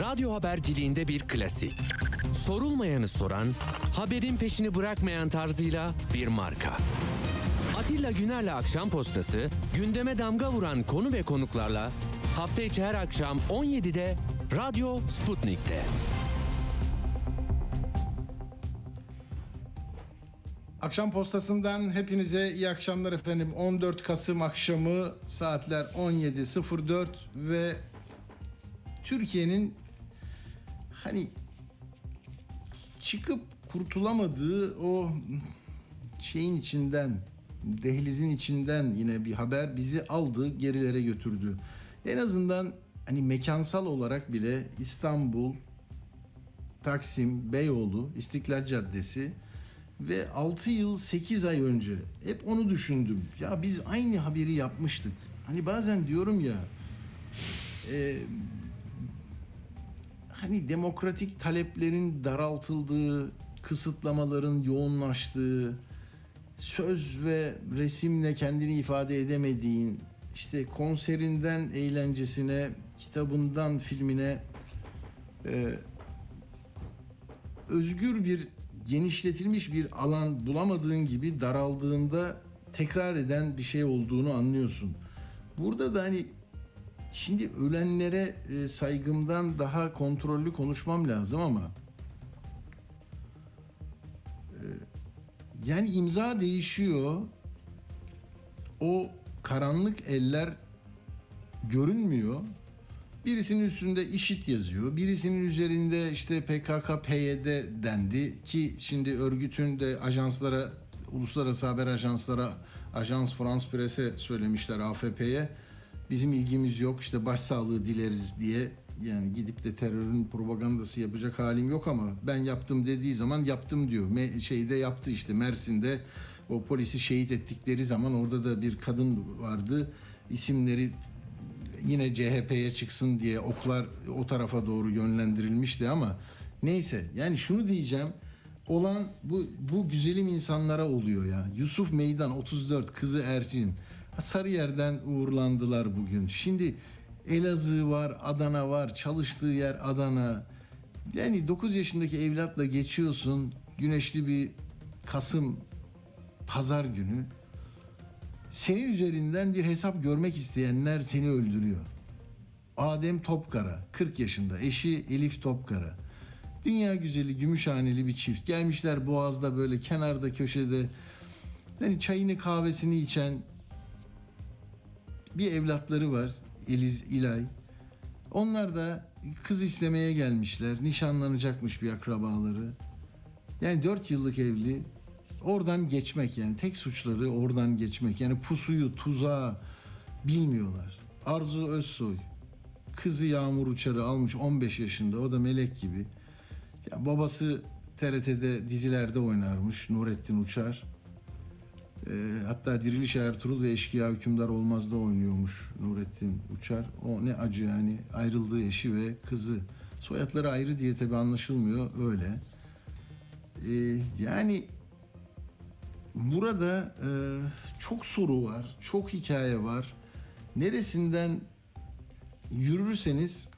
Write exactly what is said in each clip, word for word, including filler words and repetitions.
Radyo haberciliğinde bir klasik. Sorulmayanı soran, haberin peşini bırakmayan tarzıyla bir marka. Atilla Güner'le Akşam Postası, gündeme damga vuran konu ve konuklarla hafta içi her akşam on yedide Radyo Sputnik'te. Akşam Postası'ndan hepinize iyi akşamlar efendim. on dört Kasım akşamı saatler on yedi sıfır dört ve Türkiye'nin hani çıkıp kurtulamadığı o şeyin içinden, dehlizin içinden yine bir haber bizi aldı, gerilere götürdü. En azından hani mekansal olarak bile İstanbul, Taksim, Beyoğlu, İstiklal Caddesi ve altı yıl sekiz ay önce hep onu düşündüm. Ya biz aynı haberi yapmıştık. Hani bazen diyorum ya e, hani demokratik taleplerin daraltıldığı, kısıtlamaların yoğunlaştığı, söz ve resimle kendini ifade edemediğin, işte konserinden eğlencesine, kitabından filmine e, özgür bir genişletilmiş bir alan bulamadığın gibi daraldığında tekrar eden bir şey olduğunu anlıyorsun. Burada da hani şimdi ölenlere saygımdan daha kontrollü konuşmam lazım ama yani imza değişiyor. O karanlık eller görünmüyor. Birisinin üstünde IŞİD yazıyor, birisinin üzerinde işte P K K, P Y D dendi ki şimdi örgütün de ajanslara, uluslararası haber ajanslara, Ajans France Presse söylemişler A F P'ye. Bizim ilgimiz yok, işte başsağlığı dileriz diye. Yani gidip de terörün propagandası yapacak halim yok ama ben yaptım dediği zaman yaptım diyor. Me- şeyde yaptı işte Mersin'de o polisi şehit ettikleri zaman orada da bir kadın vardı. İsimleri yine C H P'ye çıksın diye oklar o tarafa doğru yönlendirilmişti ama neyse. Yani şunu diyeceğim, olan bu bu güzelim insanlara oluyor ya. Yusuf Meydan otuz dört, kızı Ercin. Sarıyer'den uğurlandılar bugün. Şimdi Elazığ var, Adana var, çalıştığı yer Adana. Yani dokuz yaşındaki evlatla geçiyorsun güneşli bir Kasım pazar günü. Senin üzerinden bir hesap görmek isteyenler seni öldürüyor. Adem Topkara, kırk yaşında, eşi Elif Topkara. Dünya güzeli, Gümüşhaneli bir çift. Gelmişler Boğaz'da böyle kenarda, köşede. Yani çayını, kahvesini içen bir evlatları var, Eliz, İlay. Onlar da kız istemeye gelmişler. Nişanlanacakmış bir akrabaları. Yani dört yıllık evli. Oradan geçmek yani. Tek suçları oradan geçmek. Yani pusuyu, tuzağı bilmiyorlar. Arzu Özsoy. Kızı Yağmur Uçar'ı almış on beş yaşında. O da melek gibi. Ya babası T R T'de dizilerde oynarmış. Nurettin Uçar. E, hatta Diriliş Ertuğrul ve Eşkıya Hükümdar Olmaz'da oynuyormuş Nurettin Uçar. O ne acı yani. Ayrıldığı eşi ve kızı. Soyadları ayrı diye tabii anlaşılmıyor. Öyle. E, yani... Burada e, çok soru var, çok hikaye var. Neresinden yürürseniz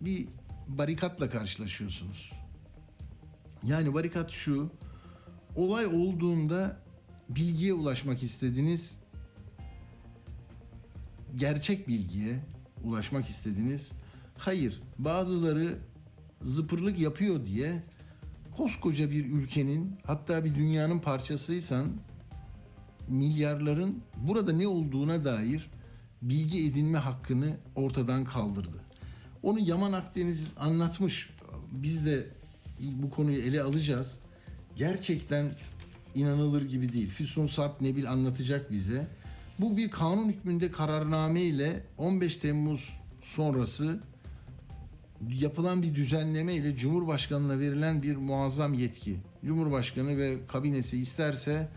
bir barikatla karşılaşıyorsunuz. Yani barikat şu, olay olduğunda bilgiye ulaşmak istediniz, gerçek bilgiye ulaşmak istediniz. Hayır, bazıları zıpırlık yapıyor diye... Koskoca bir ülkenin, hatta bir dünyanın parçasıysan, milyarların burada ne olduğuna dair bilgi edinme hakkını ortadan kaldırdı. Onu Yaman Akdeniz anlatmış. Biz de bu konuyu ele alacağız. Gerçekten inanılır gibi değil. Füsun Sarp Nebil anlatacak bize. Bu bir kanun hükmünde kararname ile on beş Temmuz sonrası yapılan bir düzenleme ile Cumhurbaşkanı'na verilen bir muazzam yetki. Cumhurbaşkanı ve kabinesi isterse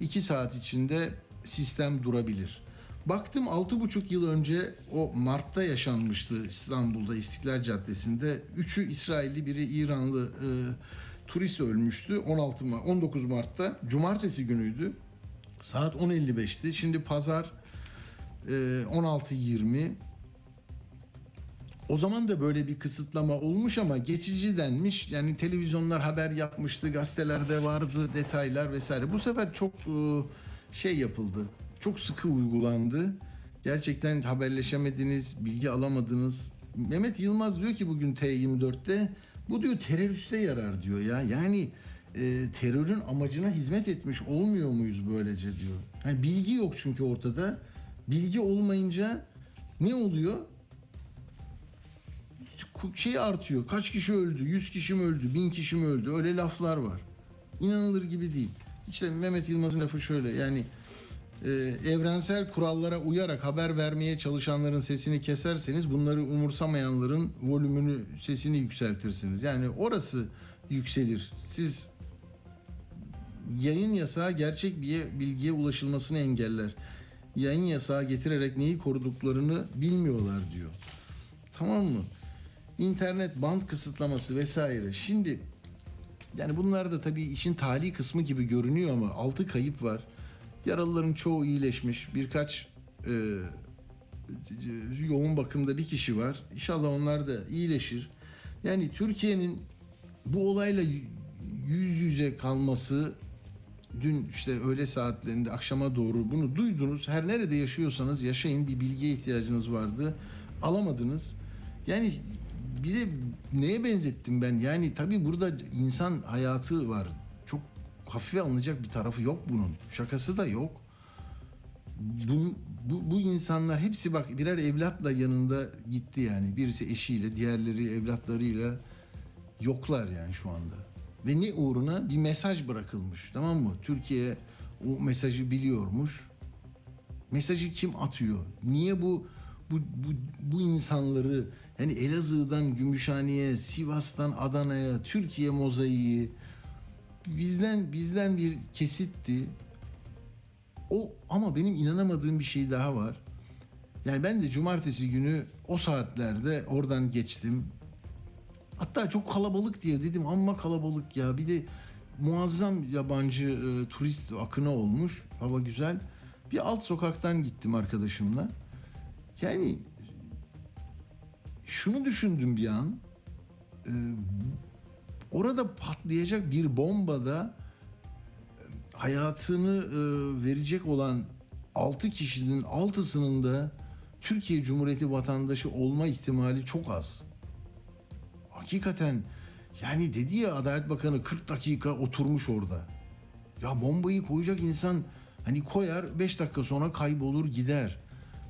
iki saat içinde sistem durabilir. Baktım altı buçuk yıl önce o Mart'ta yaşanmıştı İstanbul'da İstiklal Caddesi'nde. Üçü İsrailli, biri İranlı e, turist ölmüştü on dokuz Mart'ta. Cumartesi günüydü. Saat on elli beşti. Şimdi pazar e, on altı yirmi. O zaman da böyle bir kısıtlama olmuş ama geçici denmiş. Yani televizyonlar haber yapmıştı, gazetelerde vardı detaylar vesaire. Bu sefer çok şey yapıldı, çok sıkı uygulandı. Gerçekten haberleşemediniz, bilgi alamadınız. Mehmet Yılmaz diyor ki bugün T yirmi dört'te, bu diyor teröriste yarar diyor ya. Yani e, terörün amacına hizmet etmiş olmuyor muyuz böylece diyor. Yani bilgi yok çünkü ortada. Bilgi olmayınca ne oluyor? Şey artıyor. Kaç kişi öldü? yüz kişi mi öldü? bin kişi mi öldü? Öyle laflar var. İnanılır gibi değil. İşte Mehmet Yılmaz'ın lafı şöyle. Yani e, evrensel kurallara uyarak haber vermeye çalışanların sesini keserseniz bunları umursamayanların volümünü, sesini yükseltirsiniz. Yani orası yükselir. Siz yayın yasağı gerçek bir bilgiye ulaşılmasını engeller. Yayın yasağı getirerek neyi koruduklarını bilmiyorlar diyor. Tamam mı? İnternet band kısıtlaması vesaire. Şimdi yani bunlar da tabii işin tali kısmı gibi görünüyor ama altı kayıp var. Yaralıların çoğu iyileşmiş. Birkaç e, yoğun bakımda bir kişi var. İnşallah onlar da iyileşir. Yani Türkiye'nin bu olayla yüz yüze kalması, dün işte öğle saatlerinde akşama doğru bunu duydunuz. Her nerede yaşıyorsanız yaşayın, bir bilgiye ihtiyacınız vardı. Alamadınız. Yani bir de neye benzettim ben? Yani tabii burada insan hayatı var. Çok hafife alınacak bir tarafı yok bunun. Şakası da yok. Bu, bu, bu insanlar hepsi bak birer evlatla yanında gitti yani. Birisi eşiyle, diğerleri evlatlarıyla yoklar yani şu anda. Ve ne uğruna? Bir mesaj bırakılmış, tamam mı? Türkiye o mesajı biliyormuş. Mesajı kim atıyor? Niye bu bu bu, bu insanları... Yani Elazığ'dan Gümüşhane'ye, Sivas'tan Adana'ya, Türkiye mozaiği bizden bizden bir kesitti. O ama benim inanamadığım bir şey daha var. Yani ben de cumartesi günü o saatlerde oradan geçtim. Hatta çok kalabalık diye dedim, amma kalabalık ya. Bir de muazzam yabancı e, turist akını olmuş. Hava güzel. Bir alt sokaktan gittim arkadaşımla. Yani şunu düşündüm bir an, e, orada patlayacak bir bombada e, hayatını e, verecek olan altı kişinin altısının da Türkiye Cumhuriyeti vatandaşı olma ihtimali çok az. Hakikaten yani dedi ya Adalet Bakanı, kırk dakika oturmuş orada. Ya bombayı koyacak insan hani koyar, beş dakika sonra kaybolur gider.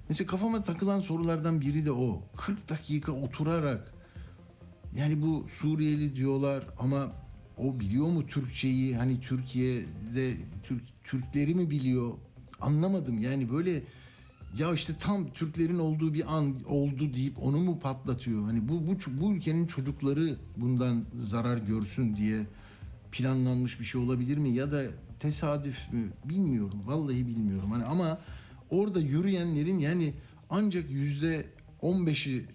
Mesela kafama takılan sorulardan biri de o. kırk dakika oturarak, yani bu Suriyeli diyorlar ama o biliyor mu Türkçeyi? Hani Türkiye'de Türk, Türkleri mi biliyor? Anlamadım yani, böyle ya işte tam Türklerin olduğu bir an oldu deyip onu mu patlatıyor? Hani bu, bu, bu ülkenin çocukları bundan zarar görsün diye planlanmış bir şey olabilir mi? Ya da tesadüf mü? Bilmiyorum. Vallahi bilmiyorum. Hani ama orada yürüyenlerin yani ancak yüzde on beşi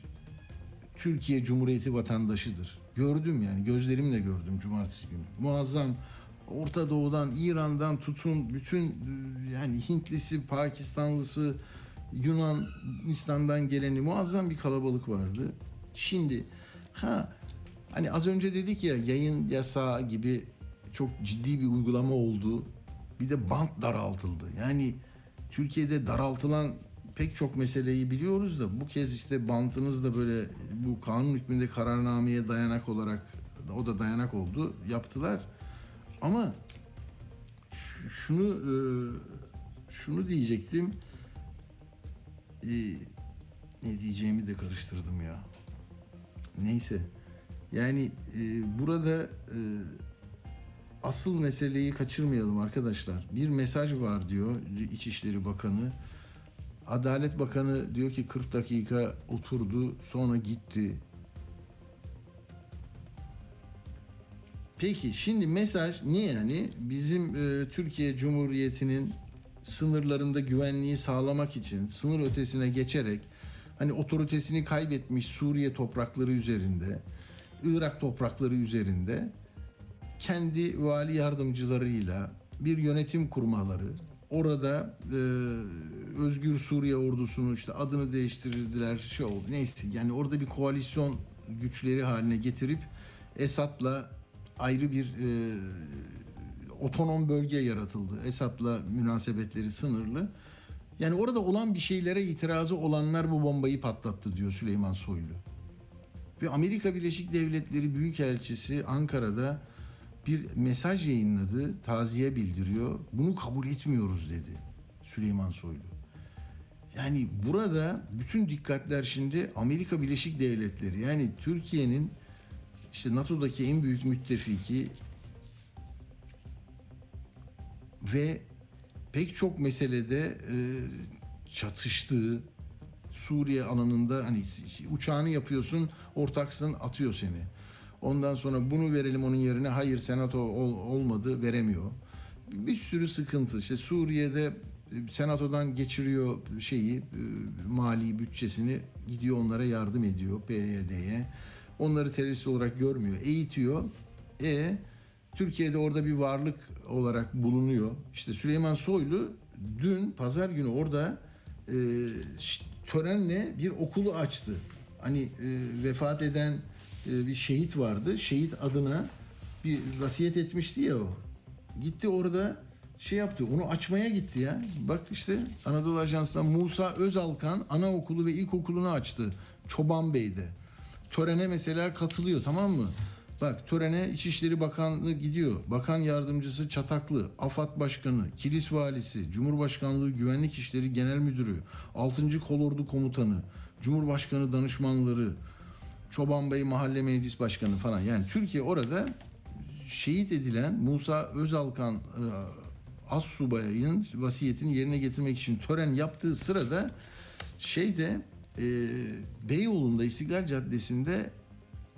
Türkiye Cumhuriyeti vatandaşıdır. Gördüm yani, gözlerimle gördüm cumartesi günü. Muazzam, Orta Doğu'dan, İran'dan tutun, bütün yani Hintlisi, Pakistanlısı, Yunanistan'dan geleni muazzam bir kalabalık vardı. Şimdi ha hani az önce dedik ya, yayın yasağı gibi çok ciddi bir uygulama oldu. Bir de bant daraltıldı. Yani Türkiye'de daraltılan pek çok meseleyi biliyoruz da bu kez işte bantınız da böyle bu kanun hükmünde kararnameye dayanak olarak, o da dayanak oldu, yaptılar. Ama şunu şunu diyecektim. Ne diyeceğimi de karıştırdım ya. Neyse. Yani burada asıl meseleyi kaçırmayalım arkadaşlar. Bir mesaj var diyor İçişleri Bakanı. Adalet Bakanı diyor ki kırk dakika oturdu sonra gitti. Peki şimdi mesaj ne yani? Bizim e, Türkiye Cumhuriyeti'nin sınırlarında güvenliği sağlamak için sınır ötesine geçerek hani otoritesini kaybetmiş Suriye toprakları üzerinde, Irak toprakları üzerinde kendi vali yardımcılarıyla bir yönetim kurmaları, orada e, Özgür Suriye ordusunu işte adını değiştirdiler, şey oldu neyse, yani orada bir koalisyon güçleri haline getirip Esad'la ayrı bir e, otonom bölge yaratıldı. Esad'la münasebetleri sınırlı. Yani orada olan bir şeylere itirazı olanlar bu bombayı patlattı diyor Süleyman Soylu. Ve Amerika Birleşik Devletleri Büyükelçisi Ankara'da bir mesaj yayınladı, taziye bildiriyor. Bunu kabul etmiyoruz dedi Süleyman Soylu. Yani burada bütün dikkatler şimdi Amerika Birleşik Devletleri, yani Türkiye'nin işte NATO'daki en büyük müttefiki ve pek çok meselede e, çatıştığı, Suriye alanında hani uçağını yapıyorsun, ortaksın, atıyor seni. Ondan sonra bunu verelim onun yerine, hayır senato ol, olmadı veremiyor. Bir sürü sıkıntı. İşte Suriye'de senatodan geçiriyor şeyi, e, mali bütçesini, gidiyor onlara yardım ediyor, P Y D'ye. Onları terörist olarak görmüyor, eğitiyor. E Türkiye'de orada bir varlık olarak bulunuyor. İşte Süleyman Soylu dün pazar günü orada e, törenle bir okulu açtı. Hani e, vefat eden e, bir şehit vardı. Şehit adına bir vasiyet etmişti ya o. Gitti orada şey yaptı. Onu açmaya gitti ya. Bak işte Anadolu Ajansı'ndan Musa Özalkan anaokulu ve ilkokulunu açtı Çobanbey'de. Törene mesela katılıyor, tamam mı? Bak törene İçişleri Bakanı gidiyor, Bakan Yardımcısı Çataklı, AFAD Başkanı, Kilis Valisi, Cumhurbaşkanlığı Güvenlik İşleri Genel Müdürü, altıncı Kolordu Komutanı, Cumhurbaşkanı Danışmanları, Çobanbey Mahalle Meclis Başkanı falan. Yani Türkiye orada şehit edilen Musa Özalkan e, Assubay'ın vasiyetini yerine getirmek için tören yaptığı sırada şeyde e, Beyoğlu'nda İstiklal Caddesi'nde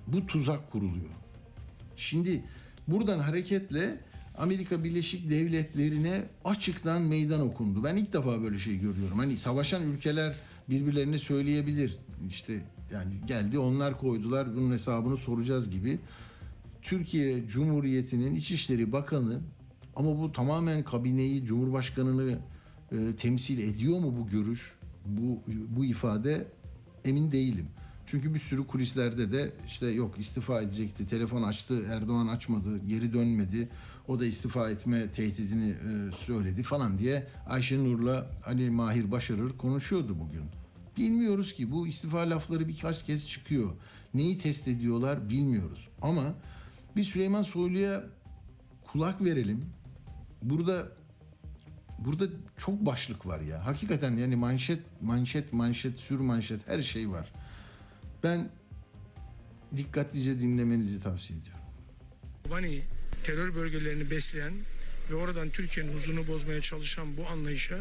bu tuzak kuruluyor. Şimdi buradan hareketle Amerika Birleşik Devletleri'ne açıktan meydan okundu. Ben ilk defa böyle şey görüyorum. Hani savaşan ülkeler birbirlerine söyleyebilir. İşte yani geldi onlar koydular, bunun hesabını soracağız gibi. Türkiye Cumhuriyeti'nin İçişleri Bakanı, ama bu tamamen kabineyi, Cumhurbaşkanı'nı e, temsil ediyor mu bu görüş? Bu bu ifade, emin değilim. Çünkü bir sürü kulislerde de işte yok istifa edecekti, telefon açtı, Erdoğan açmadı, geri dönmedi. O da istifa etme tehdidini söyledi falan diye Ayşe Nur'la Ali Mahir Başarır konuşuyordu bugün. Bilmiyoruz ki, bu istifa lafları birkaç kez çıkıyor. Neyi test ediyorlar bilmiyoruz. Ama bir Süleyman Soylu'ya kulak verelim. Burada burada çok başlık var ya. Hakikaten yani manşet, manşet, manşet, sür manşet, her şey var. Ben dikkatlice dinlemenizi tavsiye ediyorum. Kobani terör bölgelerini besleyen ve oradan Türkiye'nin huzurunu bozmaya çalışan bu anlayışa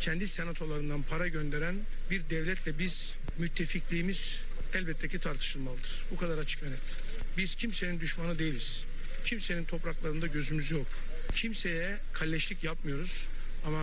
kendi senatolarından para gönderen bir devletle biz müttefikliğimiz elbette ki tartışılmalıdır. Bu kadar açık ve net. Biz kimsenin düşmanı değiliz. Kimsenin topraklarında gözümüz yok. Kimseye kalleşlik yapmıyoruz ama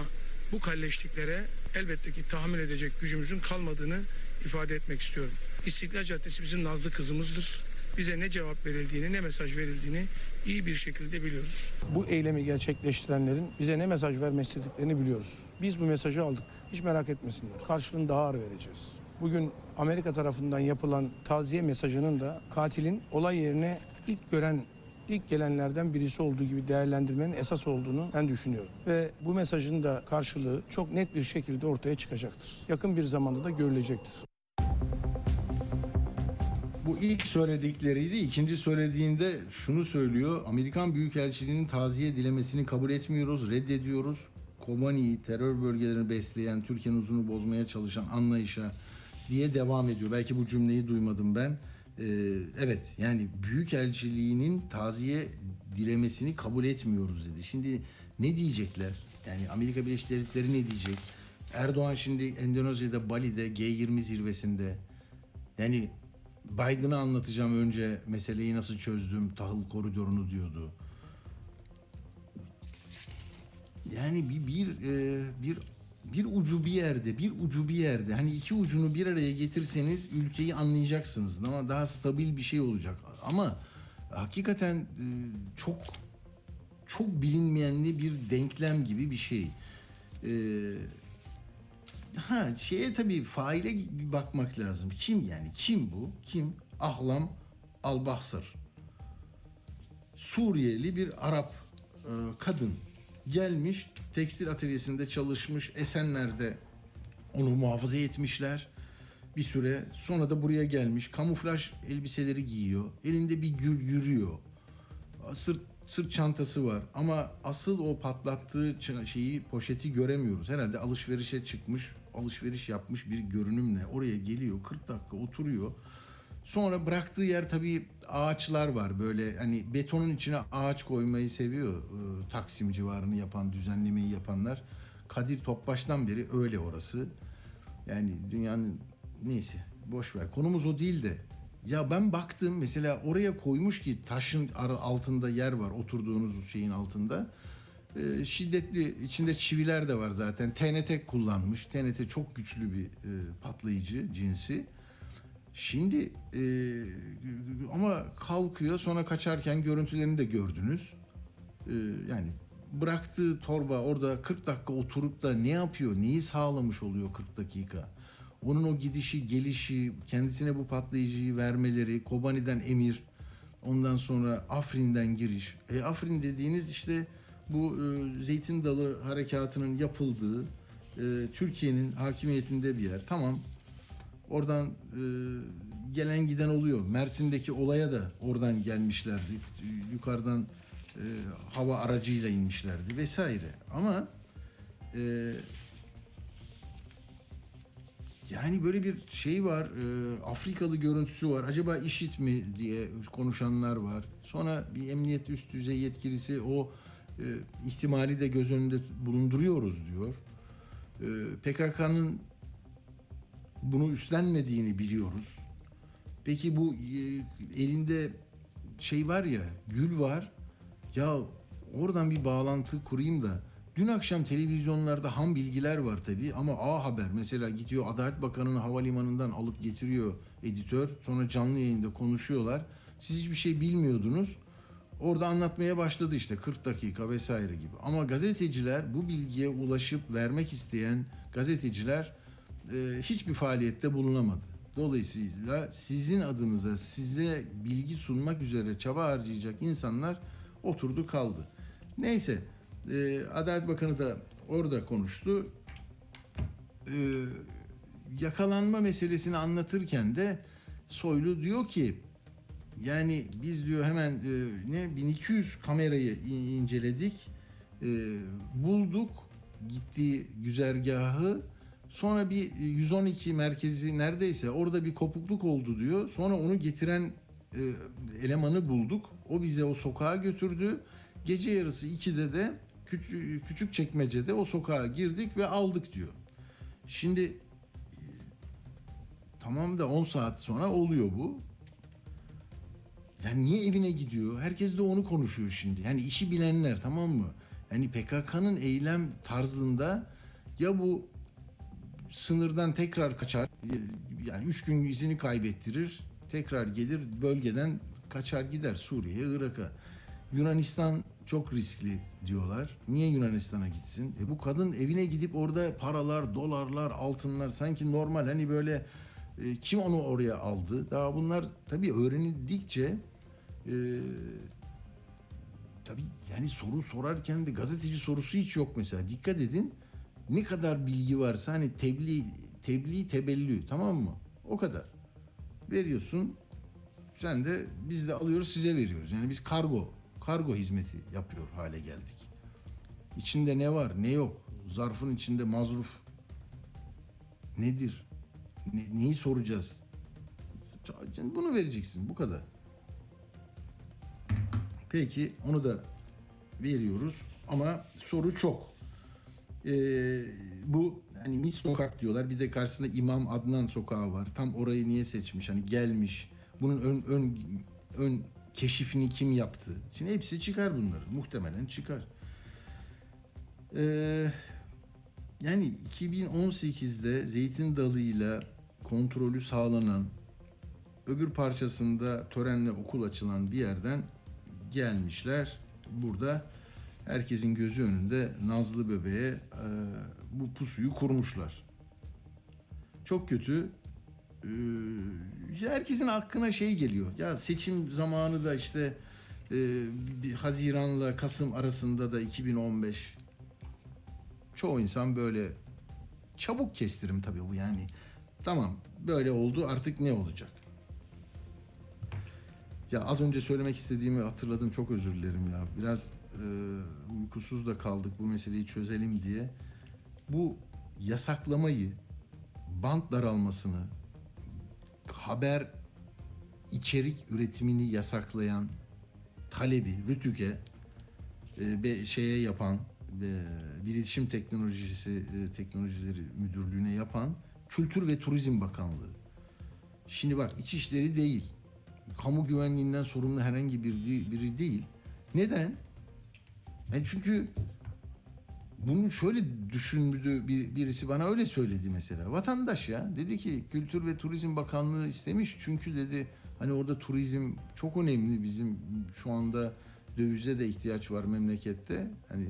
bu kalleşliklere elbette ki tahammül edecek gücümüzün kalmadığını ifade etmek istiyorum. İstiklal Caddesi bizim nazlı kızımızdır. Bize ne cevap verildiğini, ne mesaj verildiğini iyi bir şekilde biliyoruz. Bu eylemi gerçekleştirenlerin bize ne mesaj vermek istediklerini biliyoruz. Biz bu mesajı aldık. Hiç merak etmesinler. Karşılığını daha ağır vereceğiz. Bugün Amerika tarafından yapılan taziye mesajının da katilin olay yerine ilk gören, ilk gelenlerden birisi olduğu gibi değerlendirmenin esas olduğunu ben düşünüyorum. Ve bu mesajın da karşılığı çok net bir şekilde ortaya çıkacaktır. Yakın bir zamanda da görülecektir. Bu ilk söyledikleriydi. İkinci söylediğinde şunu söylüyor. Amerikan Büyükelçiliğinin taziye dilemesini kabul etmiyoruz, reddediyoruz. Kobani'yi, terör bölgelerini besleyen, Türkiye'nin huzurunu bozmaya çalışan anlayışa diye devam ediyor. Belki bu cümleyi duymadım ben. Ee, evet, yani Büyükelçiliğinin taziye dilemesini kabul etmiyoruz dedi. Şimdi ne diyecekler? Yani Amerika Birleşik Devletleri ne diyecek? Erdoğan şimdi Endonezya'da, Bali'de, G yirmi zirvesinde. Yani Biden'a anlatacağım önce meseleyi nasıl çözdüm, tahıl koridorunu diyordu. Yani bir bir bir bir ucu bir yerde, bir ucu bir yerde. Hani iki ucunu bir araya getirseniz ülkeyi anlayacaksınız ama daha stabil bir şey olacak. Ama hakikaten çok çok bilinmeyenli bir denklem gibi bir şey. Ee, ha şeye tabii faile bakmak lazım. Kim yani? Kim bu? Kim? Ahlam Albahsır. Suriyeli bir Arap e, kadın. Gelmiş, tekstil atölyesinde çalışmış, Esenler'de onu muhafaza etmişler bir süre. Sonra da buraya gelmiş, kamuflaj elbiseleri giyiyor, elinde bir gül yürüyor, sırt, sırt çantası var. Ama asıl o patlattığı şeyi, poşeti göremiyoruz. Herhalde alışverişe çıkmış, alışveriş yapmış bir görünümle oraya geliyor, kırk dakika oturuyor. Sonra bıraktığı yer tabii ağaçlar var, böyle hani betonun içine ağaç koymayı seviyor e, Taksim civarını yapan, düzenlemeyi yapanlar. Kadir Topbaş'tan beri öyle orası. Yani dünyanın neyse boş ver. Konumuz o değil de ya ben baktım mesela oraya koymuş ki taşın altında yer var, oturduğunuz şeyin altında. E, şiddetli içinde çiviler de var zaten. T N T kullanmış. T N T çok güçlü bir e, patlayıcı cinsi. Şimdi e, ama kalkıyor, sonra kaçarken görüntülerini de gördünüz. E, yani bıraktığı torba orada kırk dakika oturup da ne yapıyor, neyi sağlamış oluyor kırk dakika? Onun o gidişi, gelişi, kendisine bu patlayıcıyı vermeleri, Kobani'den emir, ondan sonra Afrin'den giriş. E, Afrin dediğiniz işte bu e, Zeytin Dalı harekatının yapıldığı, e, Türkiye'nin hakimiyetinde bir yer. Tamam. Oradan e, gelen giden oluyor. Mersin'deki olaya da oradan gelmişlerdi. Yukarıdan e, hava aracıyla inmişlerdi vesaire. Ama e, yani böyle bir şey var. E, Afrikalı görüntüsü var. Acaba IŞİD mi diye konuşanlar var. Sonra bir emniyet üst düzey yetkilisi o e, ihtimali de göz önünde bulunduruyoruz diyor. E, P K K'nın bunu üstlenmediğini biliyoruz. Peki bu e, elinde şey var ya, gül var. Ya oradan bir bağlantı kurayım da. Dün akşam televizyonlarda ham bilgiler var tabii ama A Haber mesela gidiyor Adalet Bakanı'nı havalimanından alıp getiriyor editör. Sonra canlı yayında konuşuyorlar. Siz hiçbir şey bilmiyordunuz. Orada anlatmaya başladı işte kırk dakika vesaire gibi. Ama gazeteciler, bu bilgiye ulaşıp vermek isteyen gazeteciler hiçbir faaliyette bulunamadı. Dolayısıyla sizin adınıza size bilgi sunmak üzere çaba harcayacak insanlar oturdu kaldı. Neyse, Adalet Bakanı da orada konuştu. Yakalanma meselesini anlatırken de Soylu diyor ki yani biz diyor hemen ne bin iki yüz kamerayı inceledik, bulduk gittiği güzergahı. Sonra bir yüz on iki merkezi neredeyse orada bir kopukluk oldu diyor. Sonra onu getiren e, elemanı bulduk. O bize o sokağa götürdü. Gece yarısı ikide de küçük, küçük çekmecede o sokağa girdik ve aldık diyor. Şimdi e, tamam da on saat sonra oluyor bu. Yani niye evine gidiyor? Herkes de onu konuşuyor şimdi. Yani işi bilenler, tamam mı? Yani P K K'nın eylem tarzında ya bu sınırdan tekrar kaçar, yani üç gün izini kaybettirir, tekrar gelir bölgeden kaçar gider Suriye'ye, Irak'a. Yunanistan çok riskli diyorlar. Niye Yunanistan'a gitsin? E bu kadın evine gidip orada paralar, dolarlar, altınlar, sanki normal hani böyle e, kim onu oraya aldı? Daha bunlar tabii öğrenildikçe e, tabii yani soru sorarken de gazeteci sorusu hiç yok mesela. Dikkat edin. Ne kadar bilgi varsa hani tebliğ, tebliğ tebellü, tamam mı? O kadar. Veriyorsun, sen de biz de alıyoruz, size veriyoruz. Yani biz kargo, kargo hizmeti yapıyor hale geldik. İçinde ne var, ne yok? Zarfın içinde mazruf nedir? Ne, neyi soracağız? Bunu vereceksin, bu kadar. Peki, onu da veriyoruz ama soru çok. Ee, bu hani mis sokak diyorlar, bir de karşısında İmam Adnan sokağı var, tam orayı niye seçmiş, hani gelmiş bunun ön ön ön keşifini kim yaptı? Şimdi hepsi çıkar bunlar, muhtemelen çıkar. Ee, yani iki bin on sekizde Zeytin Dalı'yla kontrolü sağlanan, öbür parçasında törenle okul açılan bir yerden gelmişler burada. herkesin gözü önünde Nazlı Bebe'ye e, bu pusuyu kurmuşlar. Çok kötü. E, herkesin aklına şey geliyor. Ya seçim zamanı da işte e, bir Haziran'la Kasım arasında da iki bin on beş. Çoğu insan böyle çabuk kestirim tabii bu yani. Tamam böyle oldu artık ne olacak? Ya az önce söylemek istediğimi hatırladım, çok özür dilerim ya. Biraz e, uykusuz da kaldık bu meseleyi çözelim diye. Bu yasaklamayı, bant daralmasını, haber içerik üretimini yasaklayan talebi R T T K'e e, be, şeye yapan, e, bilişim teknolojisi e, teknolojileri müdürlüğüne yapan Kültür ve Turizm Bakanlığı. Şimdi bak, İçişleri değil, kamu güvenliğinden sorumlu herhangi biri değil. Neden? Yani çünkü bunu şöyle düşündü, birisi bana öyle söyledi mesela. Vatandaş ya, dedi ki Kültür ve Turizm Bakanlığı istemiş çünkü dedi hani orada turizm çok önemli, bizim şu anda dövize de ihtiyaç var memlekette. Hani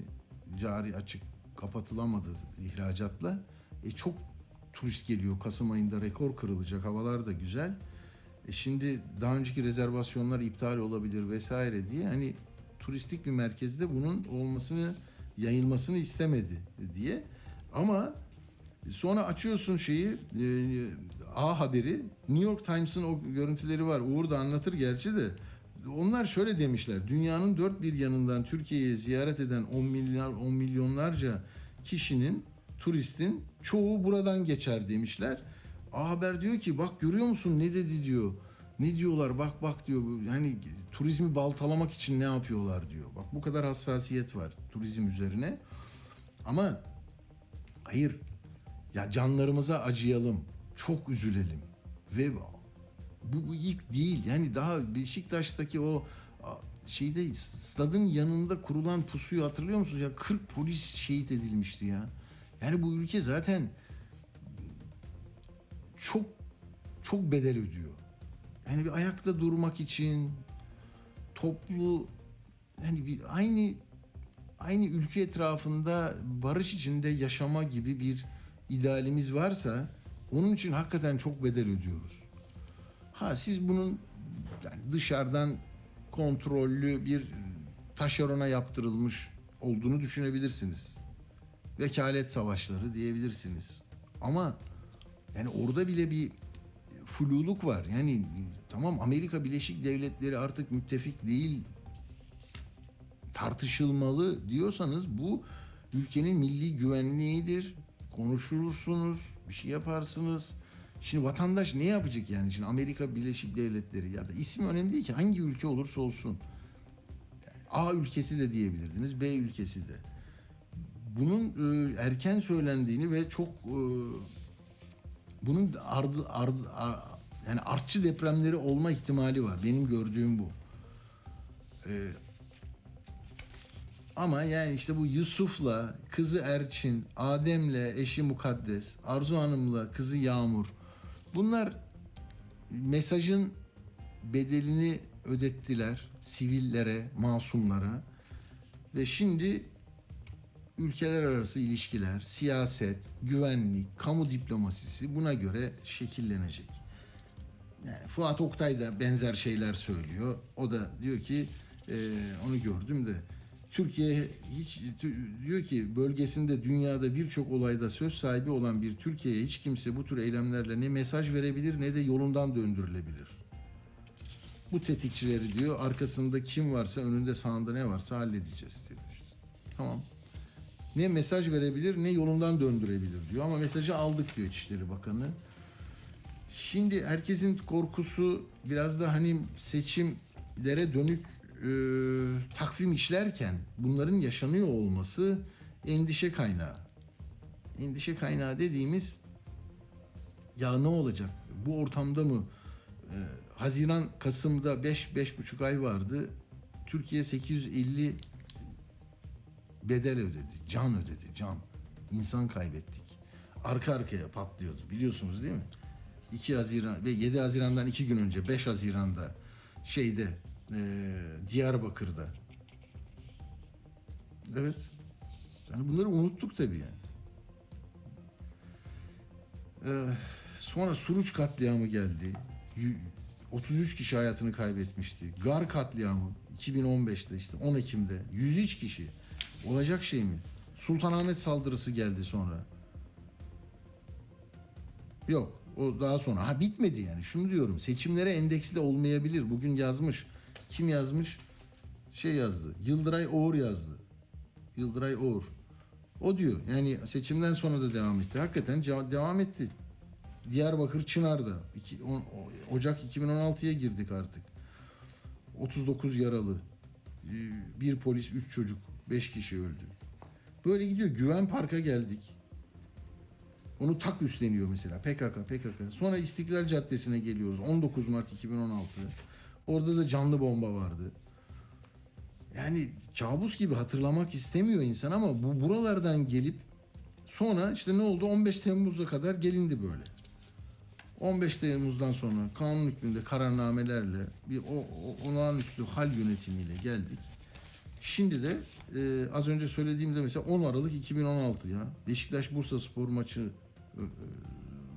cari açık kapatılamadı ihracatla. E çok turist geliyor, Kasım ayında rekor kırılacak, havalar da güzel. E şimdi daha önceki rezervasyonlar iptal olabilir vesaire diye hani turistik bir merkezde bunun olmasını, yayılmasını istemedi diye. Ama sonra açıyorsun şeyi, e, A Haberi, New York Times'ın o görüntüleri var. Uğur da anlatır gerçi de. Onlar şöyle demişler: dünyanın dört bir yanından Türkiye'yi ziyaret eden on milyar on milyonlarca kişinin, turistin çoğu buradan geçer demişler. A Haber diyor ki bak görüyor musun ne dedi diyor. Ne diyorlar bak bak diyor. Hani turizmi baltalamak için ne yapıyorlar diyor. Bak bu kadar hassasiyet var turizm üzerine. Ama hayır ya, canlarımıza acıyalım. Çok üzülelim. Ve bu ilk değil. Yani daha Beşiktaş'taki o şeyde, stadın yanında kurulan pusuyu hatırlıyor musunuz? Ya kırk polis şehit edilmişti ya. Yani bu ülke zaten çok çok bedel ödüyor. Yani bir ayakta durmak için toplu, yani bir aynı aynı ülke etrafında barış içinde yaşama gibi bir idealimiz varsa onun için hakikaten çok bedel ödüyoruz. Ha siz bunun yani dışarıdan kontrollü bir taşerona yaptırılmış olduğunu düşünebilirsiniz. Vekalet savaşları diyebilirsiniz. Ama yani orada bile bir fluluk var. Yani tamam, Amerika Birleşik Devletleri artık müttefik değil, tartışılmalı diyorsanız bu ülkenin milli güvenliğidir. Konuşursunuz, bir şey yaparsınız. Şimdi vatandaş ne yapacak yani? Şimdi Amerika Birleşik Devletleri ya da ismi önemli değil ki, hangi ülke olursa olsun. Yani A ülkesi de diyebilirdiniz, B ülkesi de. Bunun erken söylendiğini ve çok bunun ardı, ardı, ar, yani artçı depremleri olma ihtimali var. Benim gördüğüm bu. Ee, ama yani işte bu Yusuf'la kızı Erçin, Adem'le eşi Mukaddes, Arzu Hanım'la kızı Yağmur. Bunlar mesajın bedelini ödettiler sivillere, masumlara. Ve şimdi ülkeler arası ilişkiler, siyaset, güvenlik, kamu diplomasisi buna göre şekillenecek. Yani Fuat Oktay da benzer şeyler söylüyor. O da diyor ki, e, onu gördüm de, Türkiye hiç diyor ki bölgesinde, dünyada birçok olayda söz sahibi olan bir Türkiye'ye hiç kimse bu tür eylemlerle ne mesaj verebilir ne de yolundan döndürülebilir. Bu tetikçileri diyor, arkasında kim varsa, önünde sağında ne varsa halledeceğiz diyor. İşte. Tamam. Ne mesaj verebilir ne yolundan döndürebilir diyor. Ama mesajı aldık diyor İçişleri Bakanı. Şimdi herkesin korkusu biraz da hani seçimlere dönük e, takvim işlerken bunların yaşanıyor olması endişe kaynağı. Endişe kaynağı dediğimiz, ya ne olacak? Bu ortamda mı? E, Haziran, Kasım'da beş beş buçuk ay vardı. Türkiye sekiz yüz elli bedel ödedi, can ödedi, can. İnsan kaybettik. Arka arkaya patlıyordu, biliyorsunuz değil mi? iki Haziran ve yedi Haziran'dan iki gün önce beş Haziran'da şeyde, e, Diyarbakır'da Evet. Yani bunları unuttuk tabii yani. Ee, sonra Suruç katliamı geldi. otuz üç kişi hayatını kaybetmişti. Gar katliamı iki bin on beşte işte on Ekim'de yüz üç kişi. Olacak şey mi? Sultanahmet saldırısı geldi sonra. Yok. O daha sonra. Ha bitmedi yani. Şunu diyorum. Seçimlere endeksli de olmayabilir. Bugün yazmış. Kim yazmış? Şey yazdı. Yıldıray Oğur yazdı. Yıldıray Oğur. O diyor. Yani seçimden sonra da devam etti. Hakikaten devam etti. Diyarbakır Çınar'da. Ocak iki bin on altıya girdik artık. otuz dokuz yaralı. Bir polis, üç çocuk, beş kişi öldü. Böyle gidiyor. Güven Park'a geldik. Onu tak üstleniyor mesela. P K K, P K K. Sonra İstiklal Caddesi'ne geliyoruz. on dokuz Mart iki bin on altı. Orada da canlı bomba vardı. Yani kabus gibi hatırlamak istemiyor insan ama bu buralardan gelip sonra işte ne oldu? on beş Temmuz'a kadar gelindi böyle. on beş Temmuz'dan sonra kanun hükmünde kararnamelerle bir o, o olağanüstü hal yönetimiyle geldik. Şimdi de e, az önce söylediğimde mesela on Aralık iki bin on altı ya Beşiktaş-Bursaspor maçı e,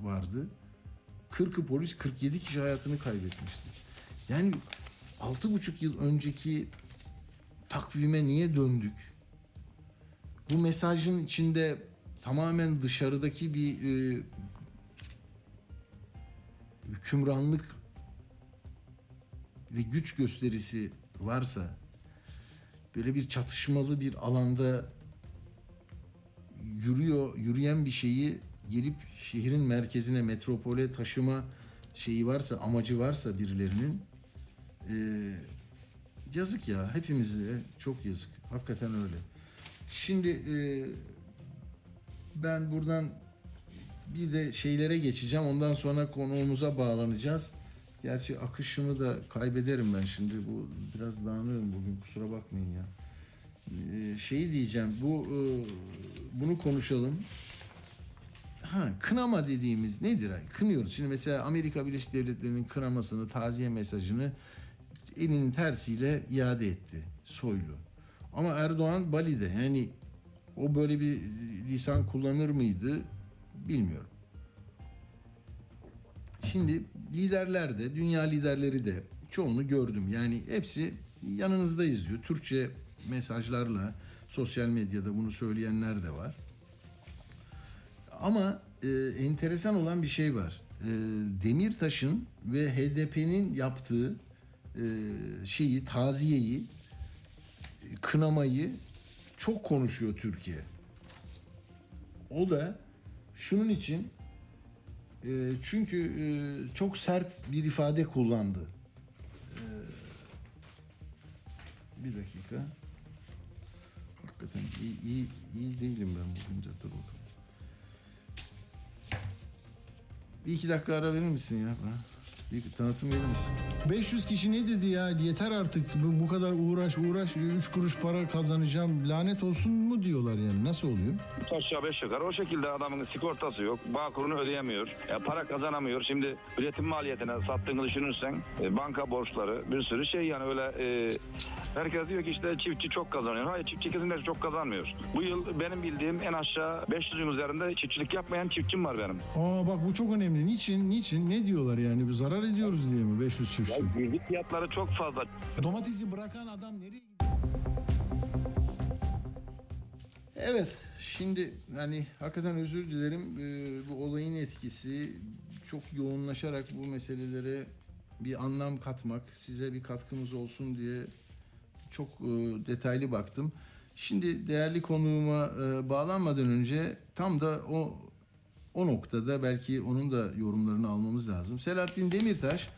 vardı. kırkı polis kırk yedi kişi hayatını kaybetmişti. Yani altı buçuk yıl önceki takvime niye döndük? Bu mesajın içinde tamamen dışarıdaki bir e, hükümranlık ve güç gösterisi varsa, böyle bir çatışmalı bir alanda yürüyor, yürüyen bir şeyi gelip şehrin merkezine, metropole taşıma şeyi varsa, amacı varsa birilerinin e, yazık ya, hepimize çok yazık. Hakikaten öyle. Şimdi e, ben buradan bir de şeylere geçeceğim. Ondan sonra konuğumuza bağlanacağız. Gerçi akışımı da kaybederim ben şimdi. Bu biraz dağınıyorum bugün. Kusura bakmayın ya. Ee, şeyi diyeceğim. Bu e, bunu konuşalım. Ha, kınama dediğimiz nedir? Kınıyoruz. Şimdi mesela Amerika Birleşik Devletleri'nin kınamasını, taziye mesajını elinin tersiyle iade etti Soylu. Ama Erdoğan Bali'de. Yani o böyle bir lisan kullanır mıydı? Bilmiyorum. Şimdi liderler de, dünya liderleri de çoğunu gördüm. Yani hepsi yanınızdayız diyor. Türkçe mesajlarla sosyal medyada bunu söyleyenler de var. Ama e, enteresan olan bir şey var. E, Demirtaş'ın ve H D P'nin yaptığı e, şeyi, taziyeyi, kınamayı çok konuşuyor Türkiye. O da şunun için, çünkü çok sert bir ifade kullandı. Bir dakika. Hakikaten iyi, iyi, iyi değilim ben bugün de, dur bakalım. Bir iki dakika ara verir misin ya bana? Bir tanıtım verir misin? beş yüz kişi ne dedi ya? Yeter artık bu kadar uğraş uğraş, üç kuruş para kazanacağım, lanet olsun mu diyorlar yani? Nasıl oluyor? Aşağı beş yukarı o şekilde. Adamın sigortası yok, Bağkur'unu ödeyemiyor, e, para kazanamıyor. Şimdi üretim maliyetine sattığını düşünürsen e, banka borçları, bir sürü şey yani. Öyle e, herkes diyor ki işte çiftçi çok kazanıyor. Hayır, çiftçi kesinlikle çok kazanmıyor. Bu yıl benim bildiğim en aşağı beş yüzün üzerinde çiftçilik yapmayan çiftçim var benim. Aa bak, bu çok önemli. Niçin? Niçin? Ne diyorlar yani? Bu zarar ediyoruz diye mi beş yüz çiftçi? Girdi fiyatları çok fazla. Domatesi bırakan adam nereye gidiyor? Evet, şimdi hani hakikaten özür dilerim. Ee, bu olayın etkisi çok yoğunlaşarak bu meselelere bir anlam katmak, size bir katkımız olsun diye çok e, detaylı baktım. Şimdi değerli konuğuma e, bağlanmadan önce tam da o o noktada belki onun da yorumlarını almamız lazım. Selahattin Demirtaş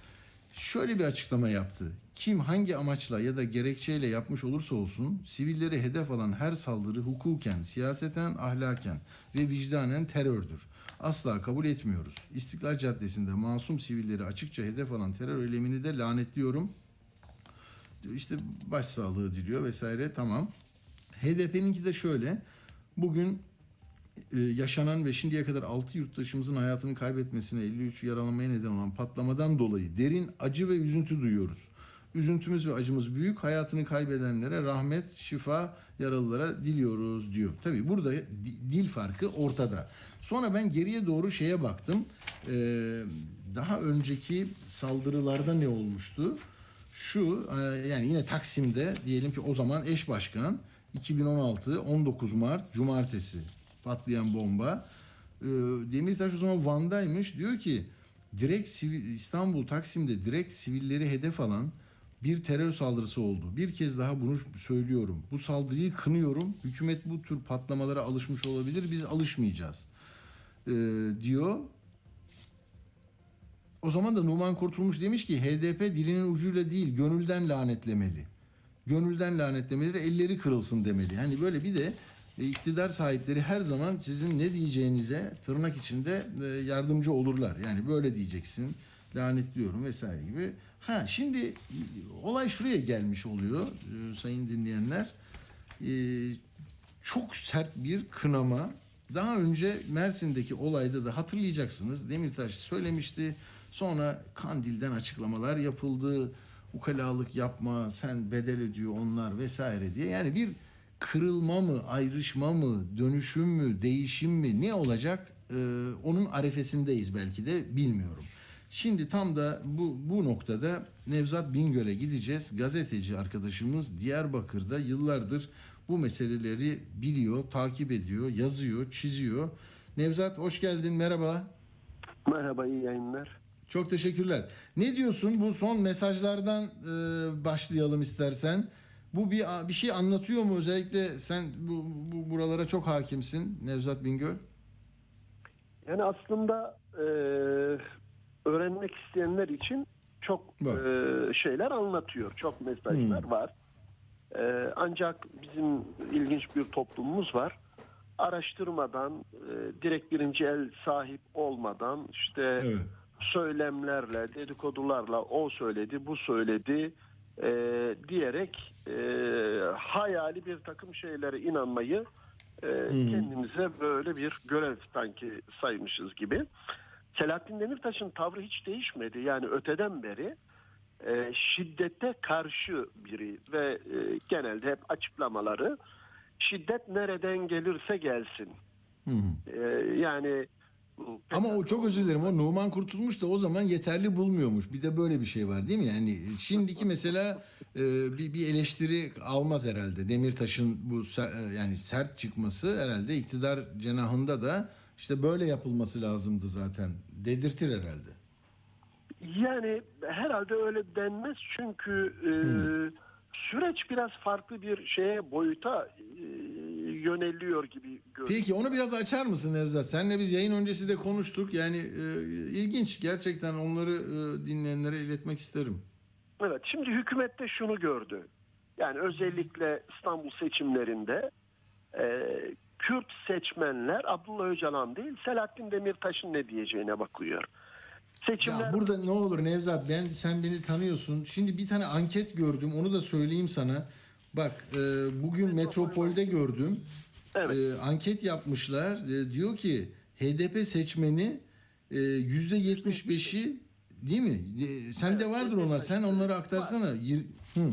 şöyle bir açıklama yaptı. Kim hangi amaçla ya da gerekçeyle yapmış olursa olsun sivilleri hedef alan her saldırı hukuken, siyaseten, ahlaken ve vicdanen terördür. Asla kabul etmiyoruz. İstiklal Caddesi'nde masum sivilleri açıkça hedef alan terör eylemini de lanetliyorum. İşte başsağlığı diliyor vesaire, tamam. H D P'ninki de şöyle. Bugün yaşanan ve şimdiye kadar altı yurttaşımızın hayatını kaybetmesine, elli üç yaralanmaya neden olan patlamadan dolayı derin acı ve üzüntü duyuyoruz. Üzüntümüz ve acımız büyük. Hayatını kaybedenlere rahmet, şifa, yaralılara diliyoruz diyor. Tabii burada dil farkı ortada. Sonra ben geriye doğru şeye baktım. Ee, daha önceki saldırılarda ne olmuştu? Şu, yani yine Taksim'de diyelim ki o zaman eş başkan iki bin on altı on dokuz Mart Cumartesi patlayan bomba. Ee, Demirtaş o zaman Van'daymış. Diyor ki direkt sivil, İstanbul Taksim'de direkt sivilleri hedef alan bir terör saldırısı oldu. Bir kez daha bunu söylüyorum. Bu saldırıyı kınıyorum. Hükümet bu tür patlamalara alışmış olabilir. Biz alışmayacağız ee, diyor. O zaman da Numan Kurtulmuş demiş ki H D P dilinin ucuyla değil gönülden lanetlemeli. Gönülden lanetlemeleri, elleri kırılsın demeli. Yani böyle bir de iktidar sahipleri her zaman sizin ne diyeceğinize tırnak içinde yardımcı olurlar. Yani böyle diyeceksin, lanetliyorum vesaire gibi. Ha, şimdi olay şuraya gelmiş oluyor sayın dinleyenler. Ee, çok sert bir kınama. Daha önce Mersin'deki olayda da hatırlayacaksınız. Demirtaş söylemişti. Sonra Kandil'den açıklamalar yapıldı. Ukalalık yapma, sen bedel ödüyor onlar vesaire diye. Yani bir kırılma mı, ayrışma mı, dönüşüm mü, değişim mi, ne olacak? Ee, onun arefesindeyiz belki de, bilmiyorum. Şimdi tam da bu, bu noktada Nevzat Bingöl'e gideceğiz. Gazeteci arkadaşımız Diyarbakır'da yıllardır bu meseleleri biliyor, takip ediyor, yazıyor, çiziyor. Nevzat hoş geldin, merhaba. Merhaba, iyi yayınlar. Çok teşekkürler. Ne diyorsun, bu son mesajlardan e, başlayalım istersen. Bu bir bir şey anlatıyor mu? Özellikle sen bu, bu buralara çok hakimsin Nevzat Bingöl. Yani aslında e, öğrenmek isteyenler için çok e, şeyler anlatıyor. Çok mesajlar hmm. var. E, ancak bizim ilginç bir toplumumuz var. Araştırmadan, e, direkt birinci el sahip olmadan işte... Evet. Söylemlerle, dedikodularla o söyledi, bu söyledi e, diyerek e, hayali bir takım şeylere inanmayı e, hmm. kendimize böyle bir görev sanki saymışız gibi. Selahattin Demirtaş'ın tavrı hiç değişmedi. Yani öteden beri e, şiddete karşı biri ve e, genelde hep açıklamaları şiddet nereden gelirse gelsin. Hmm. E, yani... Ama o, çok özür dilerim, o Numan Kurtulmuş da o zaman yeterli bulmuyormuş. Bir de böyle bir şey var değil mi? Yani şimdiki mesela e, bir, bir eleştiri almaz herhalde. Demirtaş'ın bu ser, yani sert çıkması herhalde iktidar cenahında da işte böyle yapılması lazımdı zaten dedirtir herhalde. Yani herhalde öyle denmez çünkü e, hmm. süreç biraz farklı bir şeye, boyuta e, yöneliyor gibi görünüyor. Peki onu biraz açar mısın Nevzat? Senle biz yayın öncesi de konuştuk. Yani e, ilginç. Gerçekten onları e, dinleyenlere iletmek isterim. Evet. Şimdi hükümette şunu gördü. Yani özellikle İstanbul seçimlerinde e, Kürt seçmenler Abdullah Öcalan değil Selahattin Demirtaş'ın ne diyeceğine bakıyor. Seçimler... Ya burada ne olur Nevzat, ben, sen beni tanıyorsun. Şimdi bir tane anket gördüm. Onu da söyleyeyim sana. Bak e, bugün Metropol'de gördüm, evet. e, anket yapmışlar, e, diyor ki H D P seçmeni e, yüzde yetmiş beşi değil mi? E, sen de vardır onlar, sen onları aktarsana. Hı.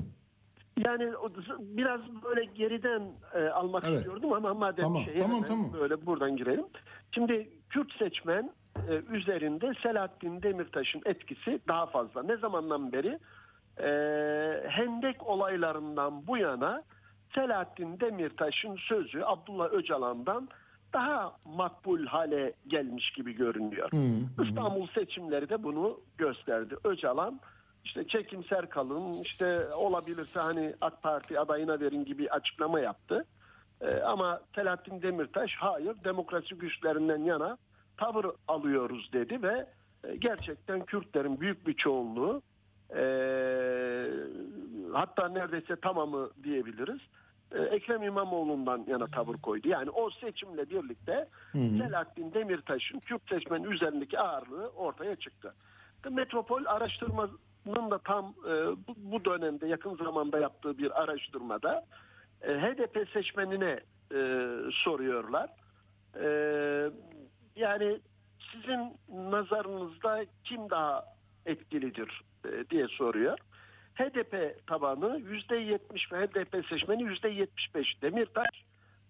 Yani o, biraz böyle geriden e, almak evet. istiyordum ama madem tamam, şey tamam, tamam. böyle buradan girelim. Şimdi Kürt seçmen e, üzerinde Selahattin Demirtaş'ın etkisi daha fazla. Ne zamandan beri? E, hendek olaylarından bu yana Selahattin Demirtaş'ın sözü Abdullah Öcalan'dan daha makbul hale gelmiş gibi görünüyor. Hmm, İstanbul hmm. seçimleri de bunu gösterdi. Öcalan işte çekimser kalın, işte olabilirse hani AK Parti adayına verin gibi açıklama yaptı. E, ama Selahattin Demirtaş hayır, demokrasi güçlerinden yana tavır alıyoruz dedi ve e, gerçekten Kürtlerin büyük bir çoğunluğu, E, hatta neredeyse tamamı diyebiliriz, e, Ekrem İmamoğlu'ndan yana tavır koydu. Yani o seçimle birlikte hmm. Selahattin Demirtaş'ın Kürt seçmenin üzerindeki ağırlığı ortaya çıktı. Metropol araştırmanın da tam e, bu, bu dönemde yakın zamanda yaptığı bir araştırmada e, H D P seçmenine e, soruyorlar. E, yani sizin nazarınızda kim daha etkilidir diye soruyor. H D P tabanı yüzde yetmiş ve H D P seçmeni yüzde yetmiş beş Demirtaş,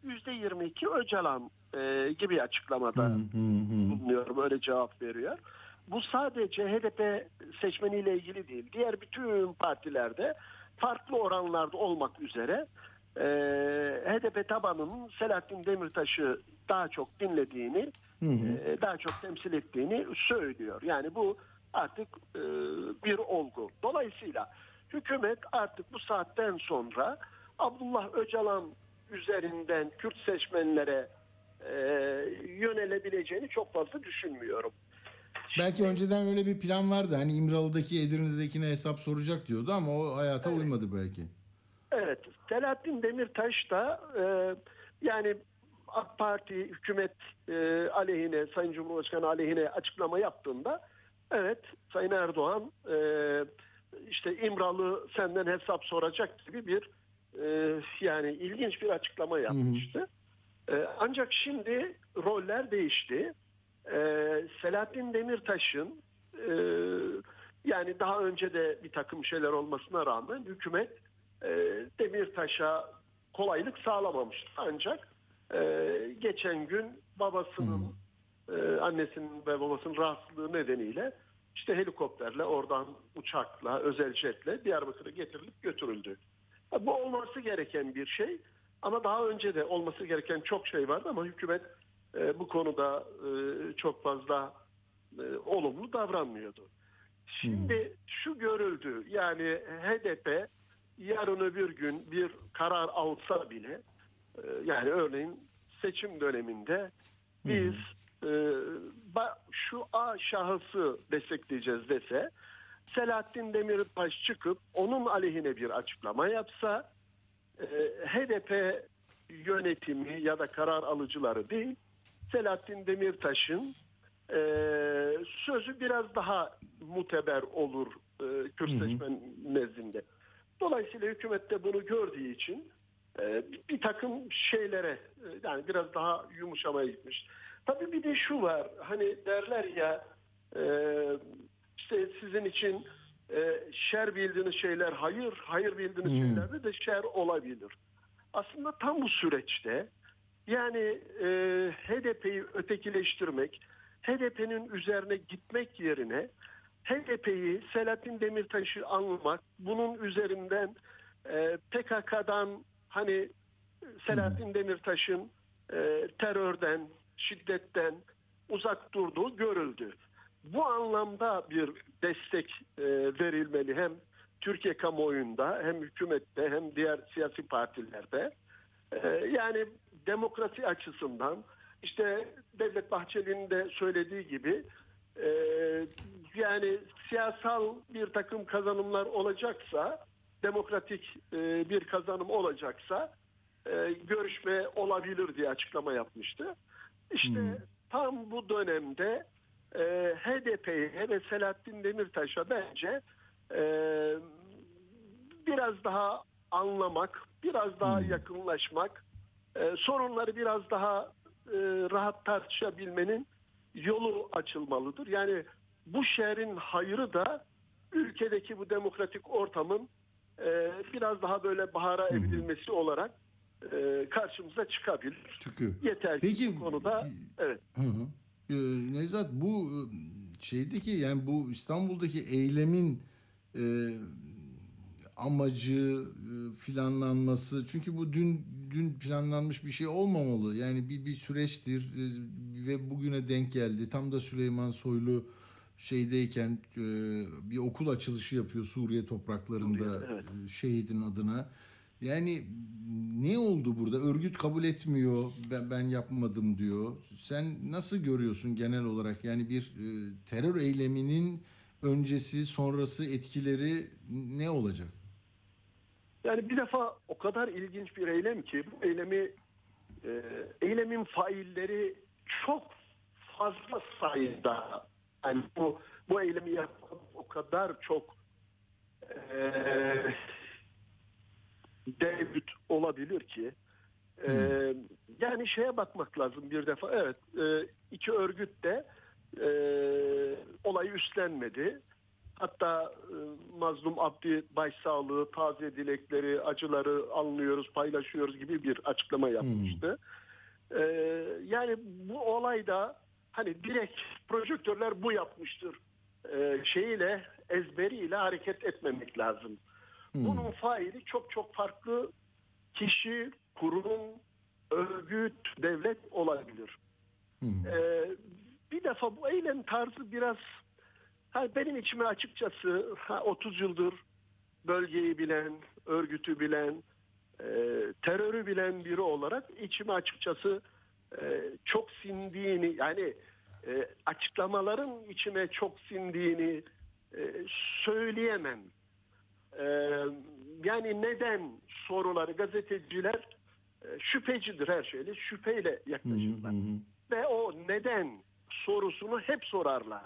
yüzde yirmi iki Öcalan e, gibi açıklamada bulunuyorum. Öyle cevap veriyor. Bu sadece H D P seçmeniyle ilgili değil. Diğer bütün partilerde farklı oranlarda olmak üzere e, H D P tabanının Selahattin Demirtaş'ı daha çok dinlediğini, hı hı. E, daha çok temsil ettiğini söylüyor. Yani bu artık e, bir olgu. Dolayısıyla hükümet artık bu saatten sonra Abdullah Öcalan üzerinden Kürt seçmenlere e, yönelebileceğini çok fazla düşünmüyorum. Belki şimdi, önceden öyle bir plan vardı. Hani İmralı'daki, Edirne'dekine hesap soracak diyordu ama o hayata evet, uymadı belki. Evet. Selahattin Demirtaş da e, yani AK Parti hükümet e, aleyhine, Sayın Cumhurbaşkanı aleyhine açıklama yaptığında evet Sayın Erdoğan e, işte İmralı senden hesap soracak gibi bir e, yani ilginç bir açıklama yapmıştı. Hı hı. E, ancak şimdi roller değişti. Ee, Selahattin Demirtaş'ın e, yani daha önce de bir takım şeyler olmasına rağmen hükümet e, Demirtaş'a kolaylık sağlamamıştı. Ancak e, geçen gün babasının e, annesinin ve babasının rahatsızlığı nedeniyle işte helikopterle oradan uçakla özel jetle Diyarbakır'a getirilip götürüldü. Bu olması gereken bir şey ama daha önce de olması gereken çok şey vardı ama hükümet E, bu konuda e, çok fazla e, olumlu davranmıyordu. Şimdi hmm. şu görüldü, yani H D P yarın öbür gün bir karar alsa bile e, yani örneğin seçim döneminde biz hmm. e, ba, şu A şahısı destekleyeceğiz dese, Selahattin Demirtaş çıkıp onun aleyhine bir açıklama yapsa e, H D P yönetimi ya da karar alıcıları değil Selahattin Demirtaş'ın e, sözü biraz daha muteber olur e, Kürt seçmen nezdinde. Dolayısıyla hükümet de bunu gördüğü için e, bir takım şeylere e, yani biraz daha yumuşamaya gitmiş. Tabii bir de şu var, hani derler ya e, işte sizin için e, şer bildiğiniz şeyler hayır, hayır bildiğiniz hmm. şeylerde de şer olabilir. Aslında tam bu süreçte yani e, H D P'yi ötekileştirmek, H D P'nin üzerine gitmek yerine H D P'yi, Selahattin Demirtaş'ı anlamak, bunun üzerinden e, P K K'dan hani Selahattin Demirtaş'ın e, terörden, şiddetten uzak durduğu görüldü. Bu anlamda bir destek e, verilmeli hem Türkiye kamuoyunda hem hükümette hem diğer siyasi partilerde. Yani demokrasi açısından işte Devlet Bahçeli'nin de söylediği gibi e, yani siyasal bir takım kazanımlar olacaksa, demokratik e, bir kazanım olacaksa e, görüşme olabilir diye açıklama yapmıştı. İşte hmm. tam bu dönemde e, H D P'ye ve Selahattin Demirtaş'a bence e, biraz daha anlamak, biraz daha yakınlaşmak, e, sorunları biraz daha e, rahat tartışabilmenin yolu açılmalıdır. Yani bu şehrin hayrı da ülkedeki bu demokratik ortamın e, biraz daha böyle bahara evrilmesi hmm. olarak e, karşımıza çıkabilir. Çünkü. Yeter ki peki, bu konuda. Evet. Hı hı. Ee, Nevzat, bu şeydeki yani bu İstanbul'daki eylemin e, amacı, planlanması, çünkü bu dün dün planlanmış bir şey olmamalı. Yani bir bir süreçtir ve bugüne denk geldi. Tam da Süleyman Soylu şeydeyken bir okul açılışı yapıyor Suriye topraklarında, evet, evet. şehidin adına. Yani ne oldu burada? Örgüt kabul etmiyor, ben, ben yapmadım diyor. Sen nasıl görüyorsun genel olarak? Yani bir terör eyleminin öncesi, sonrası, etkileri ne olacak? Yani bir defa o kadar ilginç bir eylem ki bu eylemi e, eylemin failleri çok fazla sayıda, yani bu bu eylemi yapan o kadar çok e, devlet olabilir ki e, hmm. yani şeye bakmak lazım bir defa, evet e, iki örgüt de e, olayı üstlenmedi. Hatta e, mazlum Abdi başsağlığı, taze dilekleri, acıları anlıyoruz, paylaşıyoruz gibi bir açıklama yapmıştı. Hmm. E, yani bu olayda hani direkt projektörler bu yapmıştır e, şeyiyle, ezberiyle hareket etmemek lazım. Hmm. Bunun faili çok çok farklı kişi, kurum, örgüt, devlet olabilir. Hmm. E, bir defa bu eylem tarzı biraz... Benim içime açıkçası otuz yıldır bölgeyi bilen, örgütü bilen, terörü bilen biri olarak içime açıkçası çok sindiğini, yani açıklamaların içime çok sindiğini söyleyemem. Yani neden soruları gazeteciler şüphecidir, her şeyle şüpheyle yaklaşırlar. Hı hı hı. Ve o neden sorusunu hep sorarlar.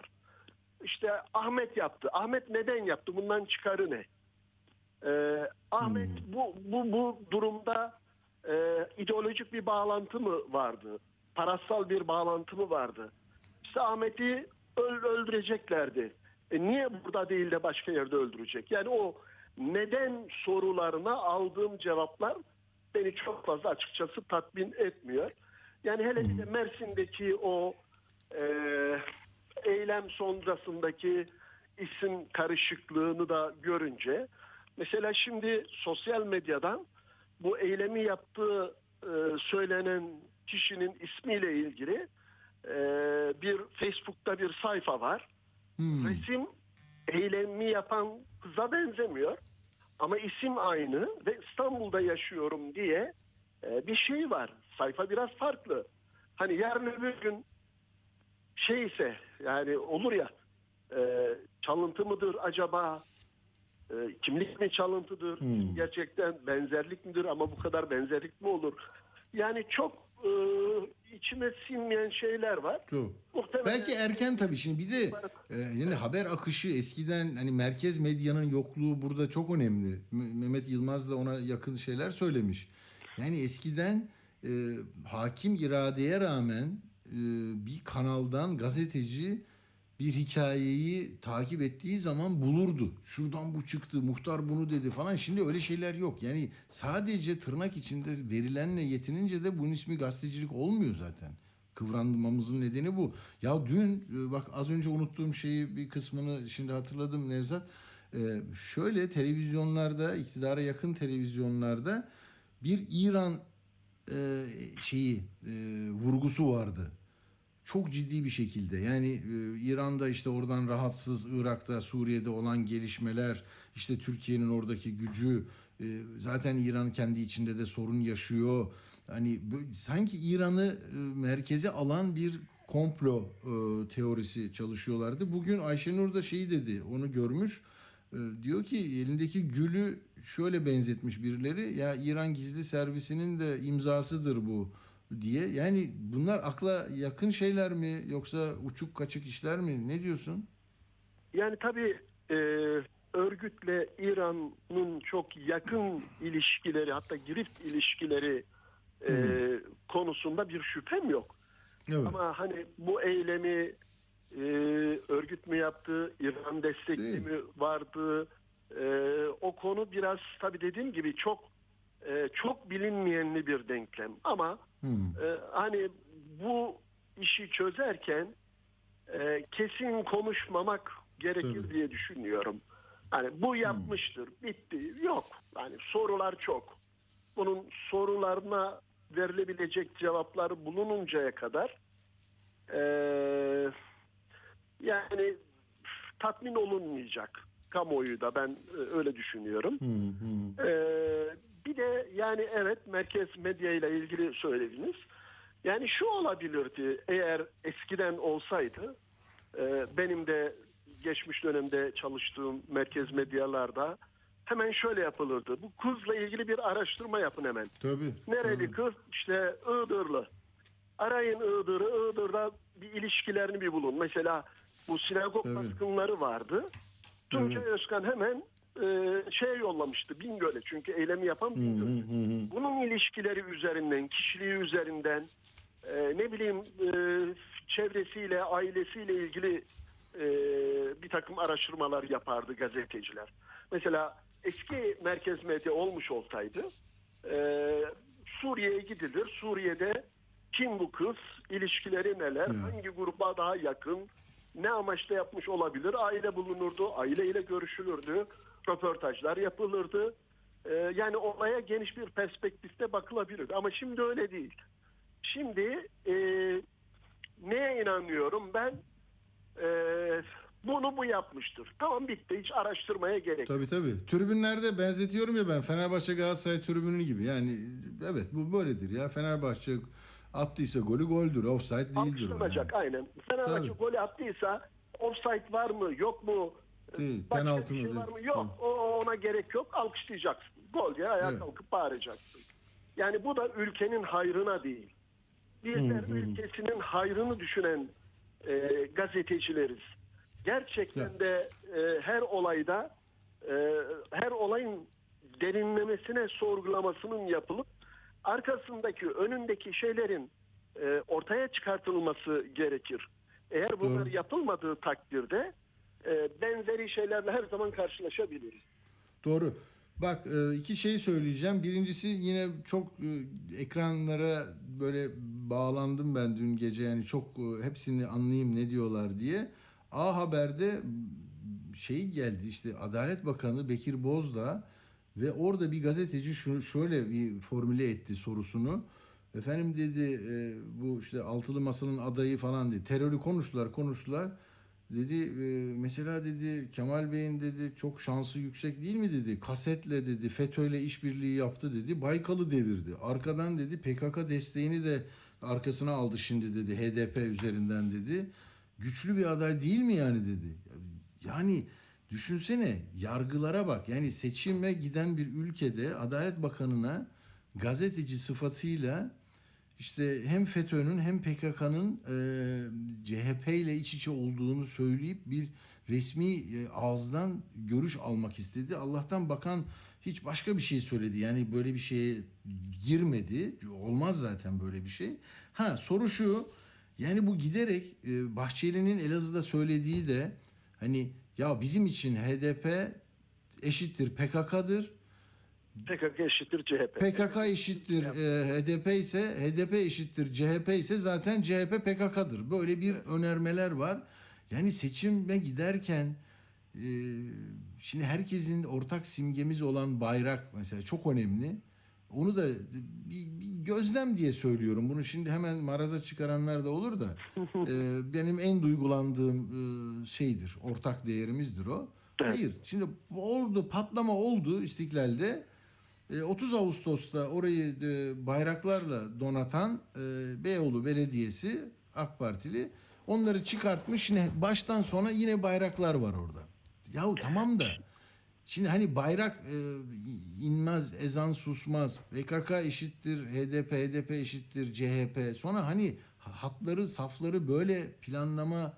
İşte Ahmet yaptı. Ahmet neden yaptı? Bundan çıkarı ne? Ee, Ahmet hmm. bu bu bu durumda e, ideolojik bir bağlantı mı vardı? Parasal bir bağlantı mı vardı? İşte Ahmet'i öldüreceklerdi. E, niye burada değil de başka yerde öldürecek? Yani o neden sorularına aldığım cevaplar beni çok fazla açıkçası tatmin etmiyor. Yani hele hmm. bir de Mersin'deki o eee eylem sonrasındaki isim karışıklığını da görünce, mesela şimdi sosyal medyadan bu eylemi yaptığı e, söylenen kişinin ismiyle ilgili e, bir Facebook'ta bir sayfa var. Hmm. Resim eylemi yapan kıza benzemiyor ama isim aynı ve İstanbul'da yaşıyorum diye e, bir şey var. Sayfa biraz farklı. Hani yarın öbür gün şey ise, yani olur ya, e, çalıntı mıdır acaba, e, kimlik mi çalıntıdır, hmm. gerçekten benzerlik midir, ama bu kadar benzerlik mi olur? Yani çok e, içime sinmeyen şeyler var. Muhtemelen... Belki erken tabii şimdi, bir de e, yani haber akışı eskiden, hani merkez medyanın yokluğu burada çok önemli. Mehmet Yılmaz da ona yakın şeyler söylemiş. Yani eskiden e, hakim iradeye rağmen bir kanaldan gazeteci bir hikayeyi takip ettiği zaman bulurdu. Şuradan bu çıktı, muhtar bunu dedi falan. Şimdi öyle şeyler yok. Yani sadece tırnak içinde verilenle yetinince de bunun ismi gazetecilik olmuyor zaten. Kıvrandırmamızın nedeni bu. Ya dün bak, az önce unuttuğum şeyi, bir kısmını şimdi hatırladım Nevzat. Ee, şöyle televizyonlarda, iktidara yakın televizyonlarda bir İran Ee, şeyi e, vurgusu vardı. Çok ciddi bir şekilde. Yani e, İran'da işte oradan rahatsız, Irak'ta, Suriye'de olan gelişmeler, işte Türkiye'nin oradaki gücü, e, zaten İran kendi içinde de sorun yaşıyor. Hani böyle, sanki İran'ı e, merkeze alan bir komplo e, teorisi çalışıyorlardı. Bugün Ayşenur da şeyi dedi, onu görmüş. Diyor ki elindeki gülü şöyle benzetmiş birileri, ya İran gizli servisinin de imzasıdır bu diye. Yani bunlar akla yakın şeyler mi, yoksa uçuk kaçık işler mi, ne diyorsun? Yani tabii e, örgütle İran'ın çok yakın ilişkileri, hatta girift ilişkileri e, hmm. konusunda bir şüphem yok. Evet. Ama hani bu eylemi Ee, örgüt mü yaptı, İran destekli Değil. mi vardı, ee, o konu biraz tabii dediğim gibi çok e, çok bilinmeyenli bir denklem. Ama hmm. e, hani bu işi çözerken e, kesin konuşmamak gerekir Tabii. diye düşünüyorum. Hani bu yapmıştır, hmm. bitti, yok. Yani sorular çok. Bunun sorularına verilebilecek cevaplar bulununcaya kadar eee yani tatmin olunmayacak, kamuoyu da ben öyle düşünüyorum. Hı hı. Ee, bir de yani evet, merkez medya ile ilgili söylediniz. Yani şu olabilirdi, eğer eskiden olsaydı, e, benim de geçmiş dönemde çalıştığım merkez medyalarda hemen şöyle yapılırdı. Bu kızla ilgili bir araştırma yapın hemen. Tabii. Nereli tabii. kız? İşte Iğdırlı. Arayın Iğdır'ı, Iğdır'da bir ilişkilerini bir bulun. Mesela bu sinagog Tabii. baskınları vardı. Tuncay evet. Özkan hemen e, şey yollamıştı Bingöl'e. Çünkü eylemi yapan Bingöl'dü. Bunun ilişkileri üzerinden, kişiliği üzerinden, e, ne bileyim e, çevresiyle, ailesiyle ilgili e, bir takım araştırmalar yapardı gazeteciler. Mesela eski merkez medya olmuş olsaydı e, Suriye'ye gidilir. Suriye'de kim bu kız, ilişkileri neler, hmm. hangi gruba daha yakın, ne amaçla yapmış olabilir? Aile bulunurdu, aileyle görüşülürdü, röportajlar yapılırdı. E, yani olaya geniş bir perspektifte bakılabilirdi. Ama şimdi öyle değil. Şimdi e, neye inanıyorum ben? E, bunu bu yapmıştır. Tamam, bitti. Hiç araştırmaya gerek yok. Tabii tabii. Tribünlerde benzetiyorum ya ben. Fenerbahçe Galatasaray tribünü gibi. Yani evet, bu böyledir ya. Fenerbahçe attıysa golü goldür. Offside değildir. Atılacak yani. Aynen. Fenerbahçe tabii. golü attıysa offside var mı yok mu? Değil. Penaltı şey var mı? Yok. Tamam. O, ona gerek yok. Alkışlayacaksın. Gol diye ayağa evet. kalkıp bağıracaksın. Yani bu da ülkenin hayrına değil. Bizler ülkesinin hayrını düşünen e, gazetecileriz. Gerçekten de e, her olayda e, her olayın derinlemesine sorgulamasının yapılıp arkasındaki, önündeki şeylerin e, ortaya çıkartılması gerekir. Eğer bunlar yapılmadığı takdirde e, benzeri şeylerle her zaman karşılaşabiliriz. Doğru. Bak, iki şey söyleyeceğim. Birincisi, yine çok ekranlara böyle bağlandım ben dün gece, yani çok hepsini anlayayım ne diyorlar diye. A Haber'de şey geldi, işte Adalet Bakanı Bekir Bozdağ ve orada bir gazeteci şunu şöyle bir formüle etti sorusunu. Efendim dedi, bu işte altılı masanın adayı falan dedi. Terörü konuştular konuştular. Dedi mesela dedi Kemal Bey'in dedi çok şansı yüksek değil mi dedi. Kasetle dedi FETÖ'yle işbirliği yaptı dedi. Baykal'ı devirdi. Arkadan dedi P K K desteğini de arkasına aldı şimdi dedi H D P üzerinden dedi. Güçlü bir aday değil mi yani dedi. Yani düşünsene, yargılara bak. Yani seçime giden bir ülkede Adalet Bakanı'na gazeteci sıfatıyla İşte hem FETÖ'nün hem P K K'nın e, C H P ile iç içe olduğunu söyleyip bir resmi e, ağızdan görüş almak istedi. Allah'tan bakan hiç başka bir şey söyledi. Yani böyle bir şeye girmedi. Olmaz zaten böyle bir şey. Ha, soru şu. Yani bu giderek e, Bahçeli'nin Elazığ'da söylediği de hani ya bizim için H D P eşittir P K K'dır. P K K eşittir C H P. P K K eşittir e, H D P ise, H D P eşittir C H P ise zaten C H P P K K'dır. Böyle bir evet. önermeler var. Yani seçime giderken e, şimdi herkesin ortak simgemiz olan bayrak mesela çok önemli. Onu da bir, bir gözlem diye söylüyorum. Bunu şimdi hemen maraza çıkaranlar da olur da e, benim en duygulandığım e, şeydir. Ortak değerimizdir o. Evet. Hayır. Şimdi orada patlama oldu İstiklal'de. otuz Ağustos'ta orayı bayraklarla donatan Beyoğlu Belediyesi AK Partili onları çıkartmış. Şimdi baştan sona yine bayraklar var orada. Yahu tamam da şimdi hani bayrak inmez, ezan susmaz, P K K eşittir H D P, H D P eşittir C H P. Sonra hani hatları, safları böyle planlamayı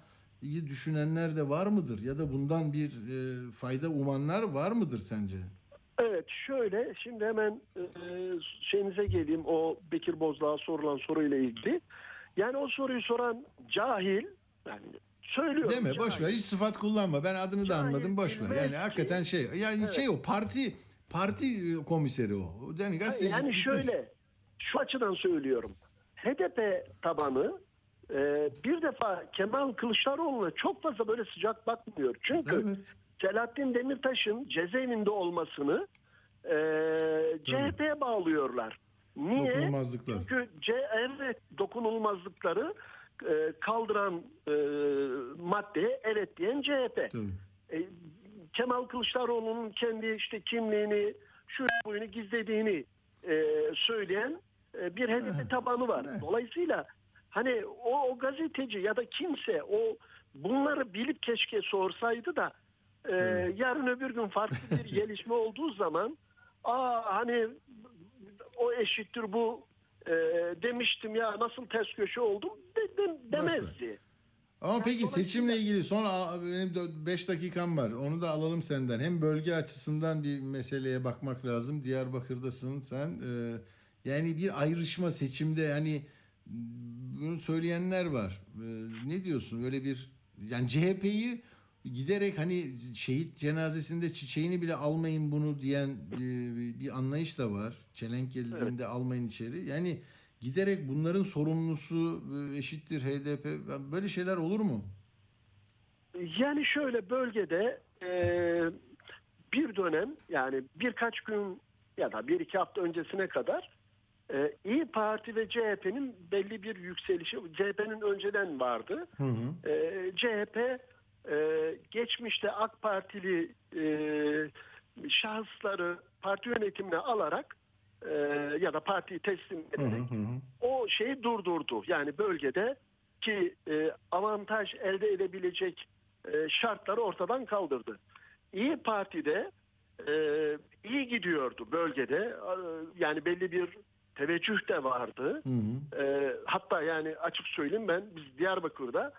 düşünenler de var mıdır? Ya da bundan bir fayda umanlar var mıdır sence? Evet, şöyle şimdi hemen e, şeyimize geleyim, o Bekir Bozdağ'a sorulan soruyla ilgili. Yani o soruyu soran cahil, yani söylüyorum. Değil mi? Cahil. Boş ver, hiç sıfat kullanma. Ben adını cahil da anladım, boş ver. Yani hakikaten şey, yani evet. şey o parti parti komiseri o. Yani, gazeteci... yani şöyle, şu açıdan söylüyorum. H D P tabanı e, bir defa Kemal Kılıçdaroğlu'na çok fazla böyle sıcak bakmıyor çünkü. Evet. Selahattin Demirtaş'ın cezaevinde olmasını e, C H P'ye bağlıyorlar. Niye? Dokunulmazlıklar. Çünkü C H P dokunulmazlıkları e, kaldıran e, maddeye evet diyen C H P. E, Kemal Kılıçdaroğlu'nun kendi işte kimliğini, şu boyunu gizlediğini e, söyleyen e, bir H D P tabanı var. Dolayısıyla hani o, o gazeteci ya da kimse o bunları bilip keşke sorsaydı da Ee, yarın öbür gün farklı bir gelişme olduğu zaman aa hani o eşittir bu e, demiştim ya nasıl ters köşe oldum de, de, demezdi. Ama yani peki seçimle şey... ilgili son benim beş dakikam var, onu da alalım senden. Hem bölge açısından bir meseleye bakmak lazım. Diyarbakır'dasın sen. Ee, yani bir ayrışma seçimde, yani bunu söyleyenler var. Ee, ne diyorsun? Böyle bir yani C H P'yi giderek hani şehit cenazesinde çiçeğini bile almayın bunu diyen bir anlayış da var. Çelenk geldiğinde evet. almayın içeri. Yani giderek bunların sorumlusu eşittir H D P. Böyle şeyler olur mu? Yani şöyle bölgede e, bir dönem yani birkaç gün ya da bir iki hafta öncesine kadar e, İYİ Parti ve C H P'nin belli bir yükselişi, C H P'nin önceden vardı. Hı hı. E, C H P Ee, geçmişte AK Partili e, şahısları parti yönetimine alarak e, ya da partiyi teslim ederek hı hı hı. o şeyi durdurdu. Yani bölgede ki e, avantaj elde edebilecek e, şartları ortadan kaldırdı. İYİ Parti'de e, iyi gidiyordu bölgede. E, yani belli bir teveccüh de vardı. Hı hı. E, hatta yani açık söyleyeyim ben biz Diyarbakır'da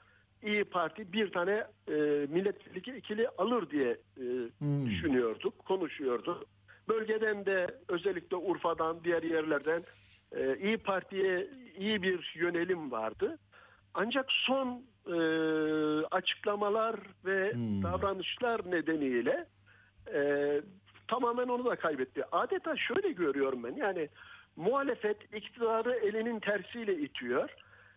İYİ Parti bir tane e, milletvekili ikili alır diye e, hmm. düşünüyorduk, konuşuyorduk. Bölgeden de özellikle Urfa'dan, diğer yerlerden e, İYİ Parti'ye iyi bir yönelim vardı. Ancak son e, açıklamalar ve hmm. davranışlar nedeniyle e, tamamen onu da kaybetti. Adeta şöyle görüyorum ben, yani muhalefet iktidarı elinin tersiyle itiyor,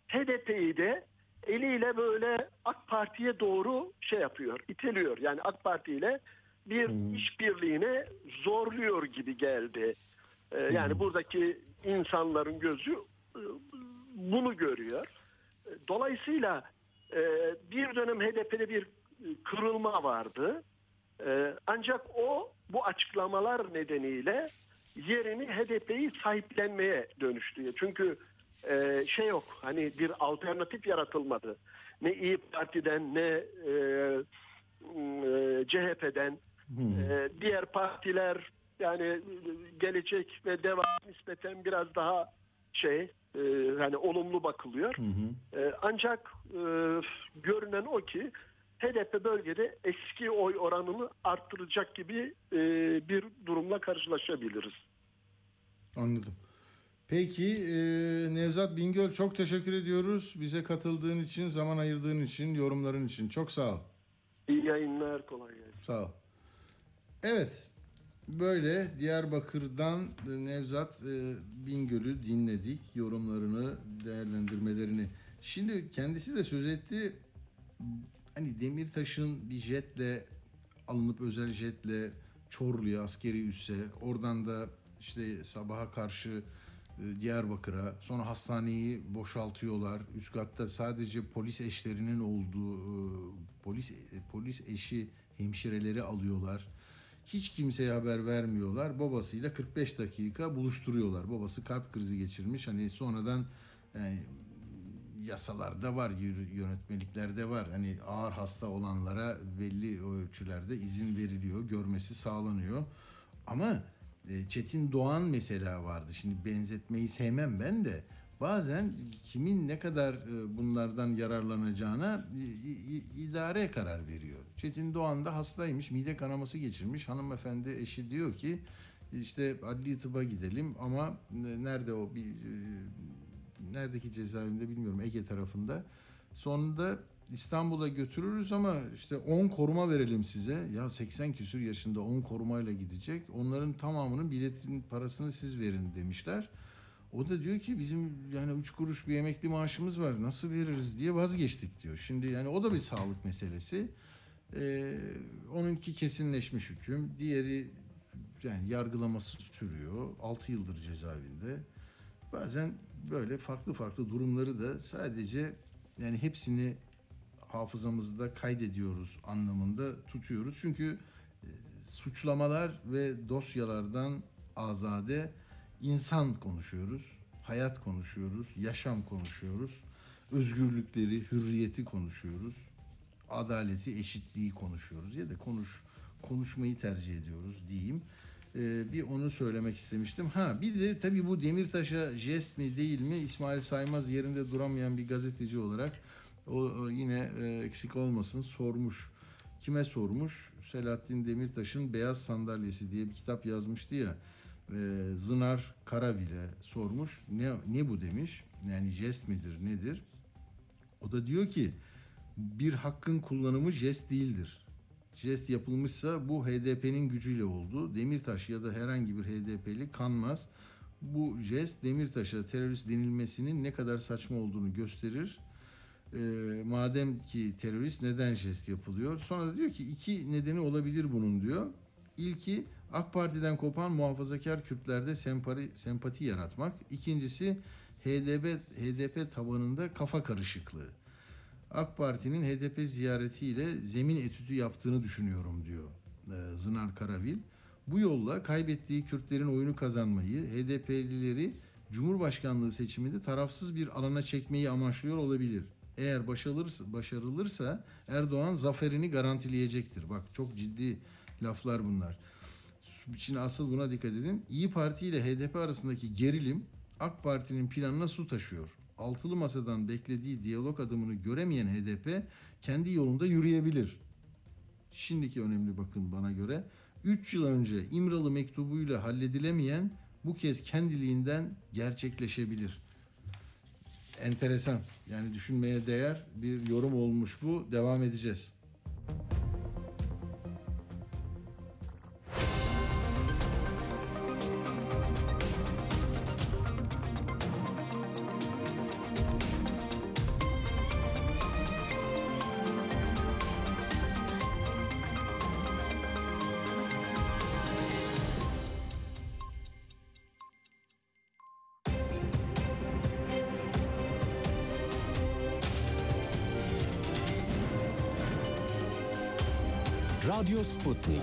H D P'yi de eliyle böyle AK Parti'ye doğru şey yapıyor, iteliyor. Yani AK Parti ile bir hmm. işbirliğine zorluyor gibi geldi. Ee, hmm. Yani buradaki insanların gözü bunu görüyor. Dolayısıyla bir dönem H D P'de bir kırılma vardı. Ancak o bu açıklamalar nedeniyle yerini H D P'yi sahiplenmeye dönüştü. Çünkü Ee, şey yok, hani bir alternatif yaratılmadı. Ne İYİ Parti'den ne e, e, C H P'den hmm. e, diğer partiler yani gelecek ve devam nispeten biraz daha şey e, hani olumlu bakılıyor. Hmm. E, ancak e, görünen o ki H D P bölgede eski oy oranını arttıracak gibi e, bir durumla karşılaşabiliriz. Anladım. Peki Nevzat Bingöl, çok teşekkür ediyoruz. Bize katıldığın için, zaman ayırdığın için, yorumların için. Çok sağ ol. İyi yayınlar, kolay gelsin. Sağ ol. Evet, böyle Diyarbakır'dan Nevzat Bingöl'ü dinledik. Yorumlarını, değerlendirmelerini. Şimdi kendisi de söz etti. Hani Demirtaş'ın bir jetle, alınıp özel jetle Çorlu'ya, askeri üsse, oradan da işte sabaha karşı Diyarbakır'a, sonra hastaneyi boşaltıyorlar. Üst katta sadece polis eşlerinin olduğu, polis polis eşi hemşireleri alıyorlar. Hiç kimseye haber vermiyorlar. Babasıyla kırk beş dakika buluşturuyorlar. Babası kalp krizi geçirmiş. Hani sonradan yani yasalarda var, yönetmeliklerde var. Hani ağır hasta olanlara belli ölçülerde izin veriliyor, görmesi sağlanıyor. Ama Çetin Doğan mesela vardı. Şimdi benzetmeyi sevmem ben de. Bazen kimin ne kadar bunlardan yararlanacağına idare karar veriyor. Çetin Doğan da hastaymış, mide kanaması geçirmiş. Hanımefendi, eşi diyor ki işte adli tıba gidelim ama nerede o bir neredeki cezaevinde bilmiyorum, Ege tarafında. Sonunda İstanbul'a götürürüz ama işte on koruma verelim size. Ya seksen küsür yaşında on korumayla gidecek. Onların tamamının biletin parasını siz verin demişler. O da diyor ki bizim yani üç kuruş bir emekli maaşımız var. Nasıl veririz diye vazgeçtik diyor. Şimdi yani o da bir sağlık meselesi. Ee, onunki kesinleşmiş hüküm. Diğeri yani yargılaması sürüyor. altı yıldır cezaevinde. Bazen böyle farklı farklı durumları da sadece yani hepsini hafızamızda kaydediyoruz anlamında tutuyoruz. Çünkü e, suçlamalar ve dosyalardan azade insan konuşuyoruz, hayat konuşuyoruz, yaşam konuşuyoruz, özgürlükleri, hürriyeti konuşuyoruz, adaleti, eşitliği konuşuyoruz ya da konuş konuşmayı tercih ediyoruz diyeyim. E, bir onu söylemek istemiştim. Ha bir de tabii bu Demirtaş'a jest mi değil mi, İsmail Saymaz yerinde duramayan bir gazeteci olarak O yine eksik olmasın sormuş. Kime sormuş? Selahattin Demirtaş'ın Beyaz Sandalyesi diye bir kitap yazmıştı ya. Zınar Karavil'e sormuş. Ne, ne bu demiş. Yani jest midir nedir? O da diyor ki bir hakkın kullanımı jest değildir. Jest yapılmışsa bu H D P'nin gücüyle oldu. Demirtaş ya da herhangi bir H D P'li kanmaz. Bu jest Demirtaş'a terörist denilmesinin ne kadar saçma olduğunu gösterir. E, madem ki terörist, neden jest yapılıyor? Sonra da diyor ki iki nedeni olabilir bunun diyor. İlki AK Parti'den kopan muhafazakar Kürtlerde sempati, sempati yaratmak. İkincisi H D P, H D P tabanında kafa karışıklığı. AK Parti'nin H D P ziyaretiyle zemin etüdü yaptığını düşünüyorum diyor e, Zınar Karavil. Bu yolla kaybettiği Kürtlerin oyunu kazanmayı, H D P'lileri Cumhurbaşkanlığı seçiminde tarafsız bir alana çekmeyi amaçlıyor olabilir. Eğer başarılırsa, başarılırsa Erdoğan zaferini garantileyecektir. Bak çok ciddi laflar bunlar. Şimdi asıl buna dikkat edin. İYİ Parti ile H D P arasındaki gerilim AK Parti'nin planına su taşıyor. Altılı masadan beklediği diyalog adımını göremeyen H D P kendi yolunda yürüyebilir. Şimdiki önemli bakın bana göre. üç yıl önce İmralı mektubuyla halledilemeyen bu kez kendiliğinden gerçekleşebilir. Enteresan. Yani düşünmeye değer bir yorum olmuş bu. Devam edeceğiz. Radyo Sputnik.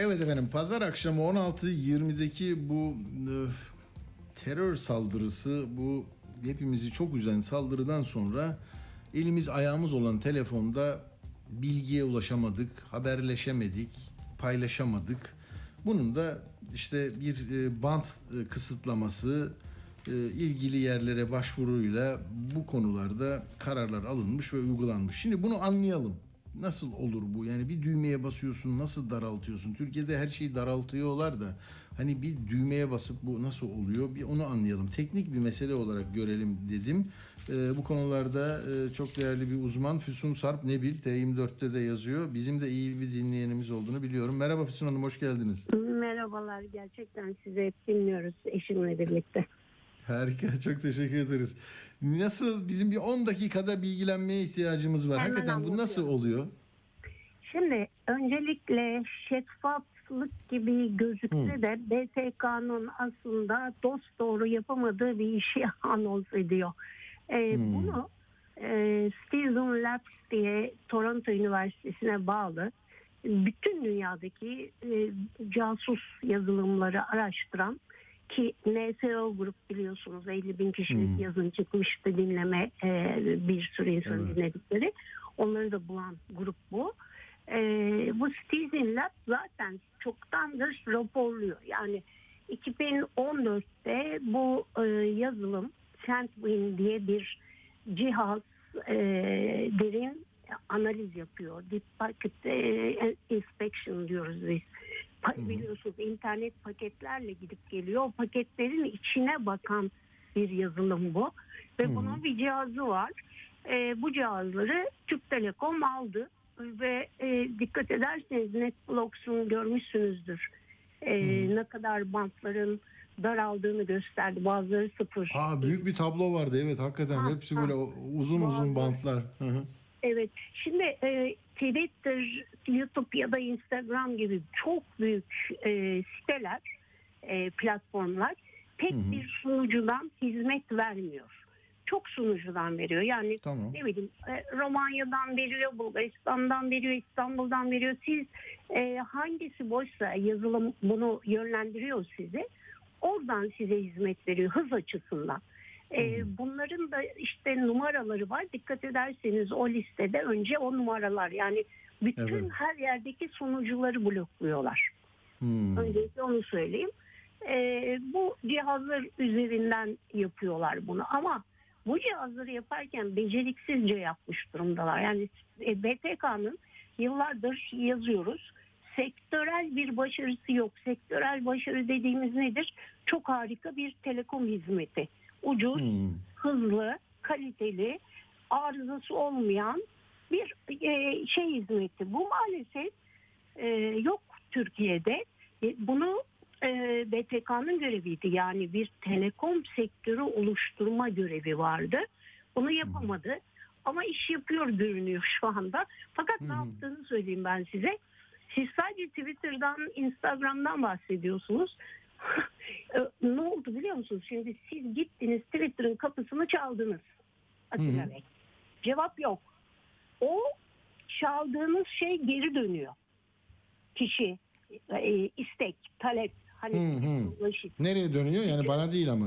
Evet efendim, pazar akşamı on altı yirmideki bu öf, terör saldırısı, bu hepimizi çok üzen saldırıdan sonra elimiz ayağımız olan telefonda bilgiye ulaşamadık, haberleşemedik, paylaşamadık. Bunun da işte bir bant kısıtlaması, ilgili yerlere başvuruyla bu konularda kararlar alınmış ve uygulanmış. Şimdi bunu anlayalım. Nasıl olur bu? Yani bir düğmeye basıyorsun, nasıl daraltıyorsun? Türkiye'de her şeyi daraltıyorlar da hani bir düğmeye basıp bu nasıl oluyor? Bir onu anlayalım. Teknik bir mesele olarak görelim dedim. Ee, bu konularda e, çok değerli bir uzman Füsun Sarp Nebil, T yirmi dört'te de yazıyor. Bizim de iyi bir dinleyenimiz olduğunu biliyorum. Merhaba Füsun Hanım, hoş geldiniz. Merhabalar, gerçekten sizi hep dinliyoruz eşimle birlikte. Harika, çok teşekkür ederiz. Nasıl, bizim bir on dakikada bilgilenmeye ihtiyacımız var. Hemen hakikaten anlatıyorum. Bu nasıl oluyor? Şimdi öncelikle şeffaflık gibi gözükse hmm. de B T K'nın aslında dosdoğru yapamadığı bir işi anons ediyor. Ee, hmm. Bunu e, Citizen Lab diye Toronto Üniversitesi'ne bağlı bütün dünyadaki e, casus yazılımları araştıran, ki N S O grup biliyorsunuz elli bin kişilik hmm. yazın çıkmıştı dinleme, e, bir sürü insan evet. dinledikleri. Onları da bulan grup bu. E, bu Citizen Lab zaten çoktandır raporluyor. Yani iki bin on dört'te bu e, yazılım Sandwin diye bir cihaz e, derin analiz yapıyor. Deep Packet e, Inspection diyoruz biz. Biliyorsunuz internet paketlerle gidip geliyor. O paketlerin içine bakan bir yazılım bu. Ve hmm. bunun bir cihazı var. E, bu cihazları Türk Telekom aldı. Ve e, dikkat ederseniz NetBlocks'un görmüşsünüzdür. E, hmm. Ne kadar bantların daraldığını gösterdi. Bazıları sıfır. Aa, büyük bir tablo vardı. Evet hakikaten. Ha, hepsi ha. böyle uzun Bazı. uzun bantlar. Hı hı. Evet. Şimdi e, Twitter, YouTube ya da Instagram gibi çok büyük e, siteler, e, platformlar tek hı hı. bir sunucudan hizmet vermiyor. Çok sunucudan veriyor. Yani tamam. ne bileyim e, Romanya'dan veriyor, Bulgaristan'dan veriyor, İstanbul'dan veriyor. Siz e, hangisi boşsa yazılım bunu yönlendiriyor size. Oradan size hizmet veriyor hız açısından. Bunların da işte numaraları var. Dikkat ederseniz o listede önce o numaralar, yani Bütün evet. her yerdeki sunucuları blokluyorlar. Hmm. Öncelikle onu söyleyeyim. Ee, bu cihazlar üzerinden yapıyorlar bunu ama bu cihazları yaparken beceriksizce yapmış durumdalar. Yani B T K'nın yıllardır yazıyoruz, sektörel bir başarısı yok. Sektörel başarı dediğimiz nedir? Çok harika bir telekom hizmeti. Ucuz, hmm. hızlı, kaliteli, arızası olmayan bir şey hizmeti. Bu maalesef yok Türkiye'de. Bunu B T K'nın göreviydi. Yani bir telekom sektörü oluşturma görevi vardı. Bunu yapamadı. Hmm. Ama iş yapıyor görünüyor şu anda. Fakat hmm. ne yaptığını söyleyeyim ben size. Siz sadece Twitter'dan, Instagram'dan bahsediyorsunuz. Ne oldu biliyor musunuz? Şimdi siz gittiniz Twitter'ın kapısını çaldınız. Atilla Bey. Cevap yok. O çaldığınız şey geri dönüyor. Kişi, e, istek, talep. Hani nereye dönüyor? Yani bütün, bana değil ama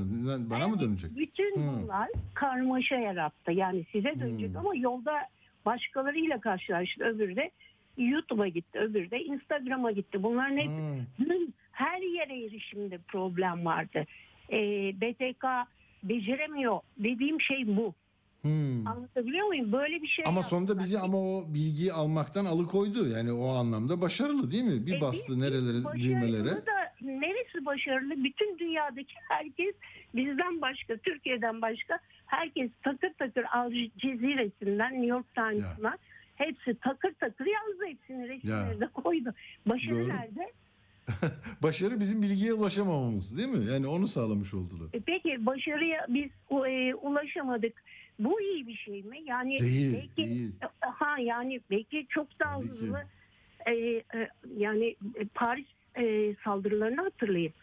bana yani mı dönecek? Bütün hı. bunlar karmaşa yarattı. Yani size dönecek hı. ama yolda başkalarıyla karşılaştı. Öbürü de YouTube'a gitti, öbürü de Instagram'a gitti. Bunların hep hmm. her yere erişimde problem vardı. E, B T K beceremiyor dediğim şey bu. Hmm. Anlatabiliyor muyum? Böyle bir şey. Ama yaptılar. Sonunda bizi ama o bilgiyi almaktan alıkoydu. Yani o anlamda başarılı değil mi? Bir e, bastı nerelere, düğmelere. Neresi başarılı? Bütün dünyadaki herkes bizden başka, Türkiye'den başka herkes takır takır Al Cezire'sinden New York Times'ına ya. Hepsi takır takır yazdı, hepsini resimleri de koydu. Başarı doğru. Nerede? Başarı bizim bilgiye ulaşamamamız değil mi? Yani onu sağlamış oldular. E peki başarıya biz e, ulaşamadık. Bu iyi bir şey mi? Yani değil, belki değil. Ha yani belki çok daha belki. Hızlı e, e, yani Paris e, saldırılarını hatırlayın.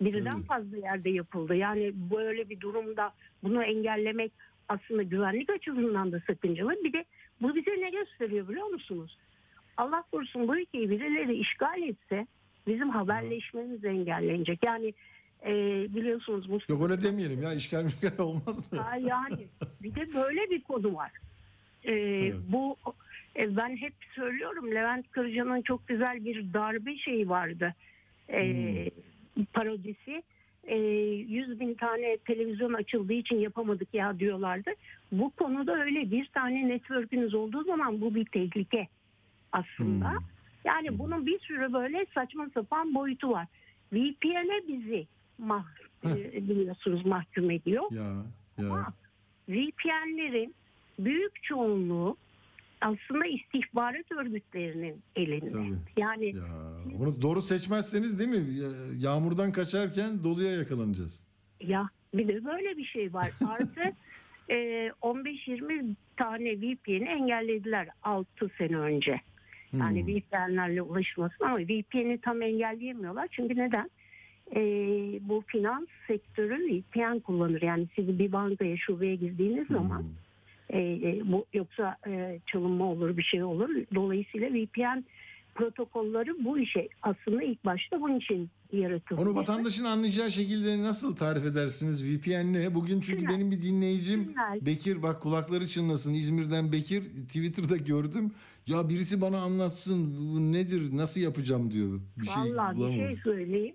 Birden evet. fazla yerde yapıldı. Yani böyle bir durumda bunu engellemek aslında güvenlik açısından da sakıncalı. Bir de bu bize ne gösteriyor biliyor musunuz? Allah korusun bu ülkeyi birileri işgal etse bizim haberleşmemiz engellenecek. Yani e, biliyorsunuz Mustafa... Yok öyle demeyelim ya, işgal mükemmel olmaz da. Ha, yani bir de böyle bir konu var. E, evet. Bu e, ben hep söylüyorum, Levent Kırca'nın çok güzel bir darbe şeyi vardı. E, hmm. Parodisi. yüz bin tane televizyon açıldığı için yapamadık ya diyorlardı. Bu konuda öyle bir tane network'ünüz olduğu zaman bu bir tehlike aslında. Hmm. Yani bunun bir sürü böyle saçma sapan boyutu var. V P N'e bizi mah- biliyorsunuz mahkum ediyor. Ya, ya. Ama V P N'lerin büyük çoğunluğu aslında istihbarat örgütlerinin elinde. Tabii. Yani ya, onu doğru seçmezseniz değil mi? Yağmurdan kaçarken doluya yakalanacağız. Ya bir de böyle bir şey var. Artı e, on beş yirmi tane V P N'i engellediler altı sene önce. Yani hmm. V P N'lerle ulaşılmasın ama V P N'i tam engelleyemiyorlar. Çünkü neden? E, bu finans sektörü V P N kullanır. Yani siz bir bankaya, şubeye girdiğiniz hmm. zaman E, bu yoksa e, çalınma olur, bir şey olur. Dolayısıyla V P N protokolları bu işe aslında ilk başta bunun için yaratıldı. Onu vatandaşın anlayacağı şekilde nasıl tarif edersiniz? V P N ne? Bugün çünkü Tünel. Benim bir dinleyicim Tünel. Bekir, bak kulakları çınlasın, İzmir'den Bekir, Twitter'da gördüm. Ya birisi bana anlatsın bu nedir, nasıl yapacağım diyor. Bir şey vallahi bulamam. Bir şey söyleyeyim.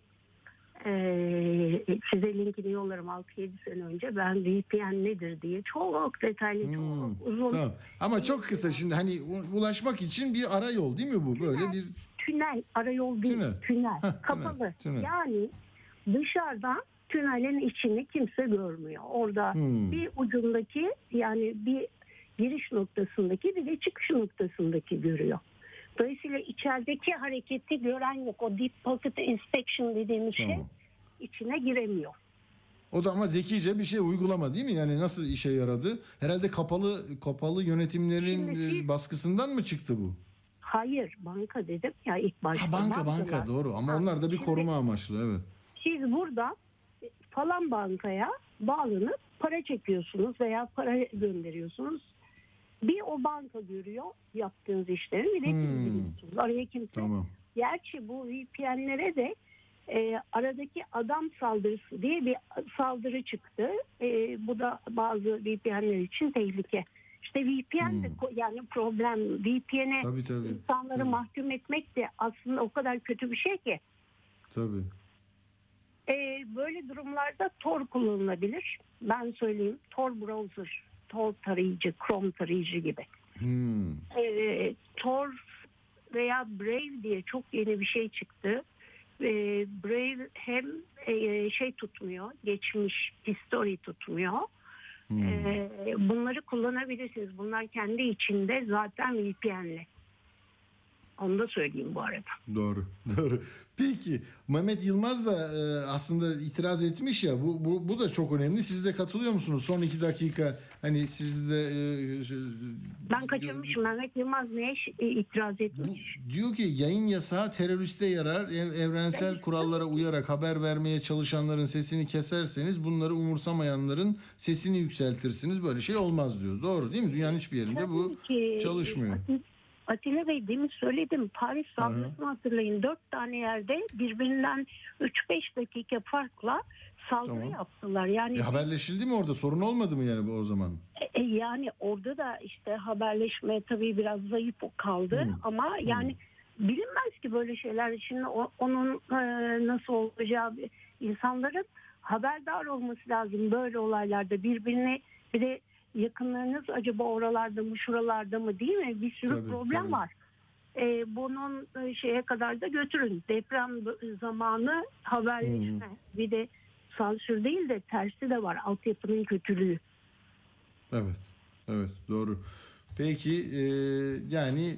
Ee, size linkini yollarım. altı yedi sene önce ben V P N nedir diye çok detaylı çok hmm, uzun. Tamam. Ama çok kısa şimdi hani ulaşmak için bir ara yol değil mi bu? Tünel, böyle bir tünel, ara yol değil, tünel, tünel. Heh, kapalı. Tünel. Yani dışarıdan tünelin içini kimse görmüyor. Orada hmm. bir ucundaki yani bir giriş noktasındaki bir de çıkış noktasındaki görüyor. Dolayısıyla içerideki hareketi gören yok. O deep pocket inspection dediğimiz tamam. şey içine giremiyor. O da ama zekice bir şey uygulama değil mi? Yani nasıl işe yaradı? Herhalde kapalı kapalı yönetimlerin şimdi, baskısından mı çıktı bu? Hayır, banka dedim ya ilk başta. Ha, banka bankalar. Banka doğru ama ha, onlar da bir koruma amaçlı evet. Siz burada falan bankaya bağlanıp para çekiyorsunuz veya para gönderiyorsunuz. Bir o banka görüyor yaptığınız işleri, bir de hmm. biliyorsunuz. Araya kimse. Tamam. Gerçi bu V P N'lere de e, aradaki adam saldırısı diye bir saldırı çıktı. E, bu da bazı V P N'ler için tehlike. İşte V P N hmm. de yani problem. V P N'e tabii, tabii, insanları tabii. mahkum etmek de aslında o kadar kötü bir şey ki. Tabii. Ee, böyle durumlarda Tor kullanılabilir. Ben söyleyeyim, Tor browser, Tor tarayıcı, Chrome tarayıcı gibi. Hmm. Ee, Tor veya Brave diye çok yeni bir şey çıktı. Ee, Brave hem e, şey tutmuyor, geçmiş history tutmuyor. Hmm. Ee, bunları kullanabilirsiniz. Bunlar kendi içinde zaten V P N'li. Onu da söyleyeyim bu arada. Doğru, doğru. Peki Mehmet Yılmaz da e, aslında itiraz etmiş ya. Bu, bu bu da çok önemli. Siz de katılıyor musunuz? Son iki dakika hani siz de... E, şey, ben kaçırmışım. Diyor, Mehmet Yılmaz neye itiraz etmiş? Bu, diyor ki yayın yasağı teröriste yarar. Evrensel ben kurallara istedim. Uyarak haber vermeye çalışanların sesini keserseniz bunları umursamayanların sesini yükseltirsiniz. Böyle şey olmaz diyor. Doğru değil mi? Dünyanın hiçbir yerinde bu ki, çalışmıyor. Bakın. Atilla Bey demin söyledim. Paris saldırısını hatırlayın. Dört tane yerde birbirinden üç beş dakika farkla saldırı tamam. yaptılar. Yani e, haberleşildi mi orada? Sorun olmadı mı yani o zaman? E, yani orada da işte haberleşme tabii biraz zayıf kaldı. Hı. Ama yani Hı. bilinmez ki böyle şeyler. Şimdi onun e, nasıl olacağı, insanların haberdar olması lazım böyle olaylarda. Birbirine bir de yakınlarınız acaba oralarda mı şuralarda mı değil mi? Bir sürü tabii, problem tabii. var. Ee, bunun şeye kadar da götürün. Deprem zamanı haberleşme. Hmm. Bir de sansür değil de tersi de var. Altyapının kötülüğü. Evet. Evet. Doğru. Peki e, yani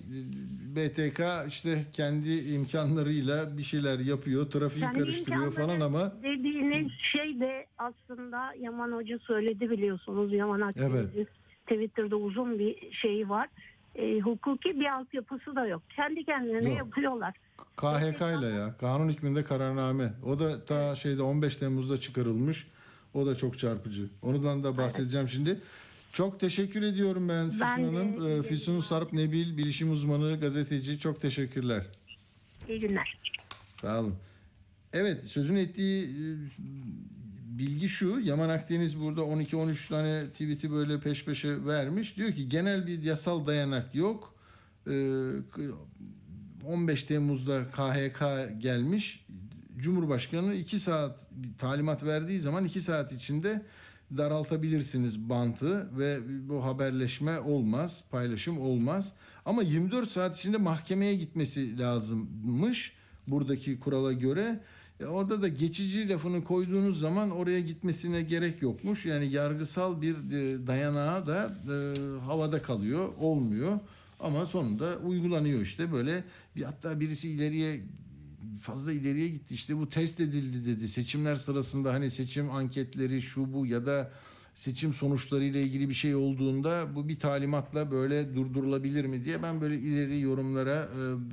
B T K işte kendi imkanlarıyla bir şeyler yapıyor. Trafiği yani karıştırıyor falan ama dediğiniz şey de aslında Yaman Hoca söyledi biliyorsunuz. Yaman Akdeniz evet. Twitter'da uzun bir şey var. E, hukuki bir altyapısı da yok. Kendi kendilerine yok. Yapıyorlar. K H K ile ya. Kanun hükmünde kararname. O da ta şeyde on beş Temmuz'da çıkarılmış. O da çok çarpıcı. Ondan da bahsedeceğim evet. şimdi. Çok teşekkür ediyorum ben, ben Füsun Hanım. Füsun Sarp Nebil, bilişim uzmanı, gazeteci. Çok teşekkürler. İyi günler. Sağ olun. Evet, sözün ettiği bilgi şu. Yaman Akdeniz burada on iki on üç tane tweet'i böyle peş peşe vermiş. Diyor ki genel bir yasal dayanak yok. on beş Temmuz'da K H K gelmiş. Cumhurbaşkanı iki saat talimat verdiği zaman iki saat içinde daraltabilirsiniz bantı ve bu haberleşme olmaz, paylaşım olmaz. Ama yirmi dört saat içinde mahkemeye gitmesi lazımmış buradaki kurala göre. E orada da geçici lafını koyduğunuz zaman oraya gitmesine gerek yokmuş. Yani yargısal bir dayanağı da e, havada kalıyor, olmuyor. Ama sonunda uygulanıyor işte böyle. Hatta birisi ileriye fazla ileriye gitti işte bu test edildi dedi seçimler sırasında hani seçim anketleri şu bu ya da seçim sonuçlarıyla ilgili bir şey olduğunda bu bir talimatla böyle durdurulabilir mi diye ben böyle ileri yorumlara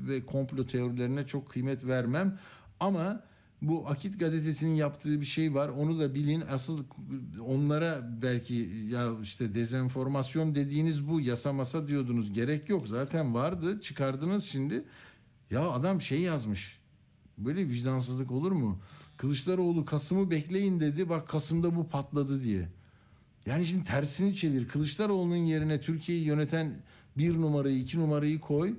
ve komplo teorilerine çok kıymet vermem ama bu Akit gazetesinin yaptığı bir şey var onu da bilin asıl onlara belki ya işte dezenformasyon dediğiniz bu yasa masa diyordunuz gerek yok zaten vardı çıkardınız şimdi ya adam şey yazmış. Böyle vicdansızlık olur mu? Kılıçdaroğlu Kasım'ı bekleyin dedi. Bak Kasım'da bu patladı diye. Yani şimdi tersini çevir. Kılıçdaroğlu'nun yerine Türkiye'yi yöneten bir numarayı, iki numarayı koy.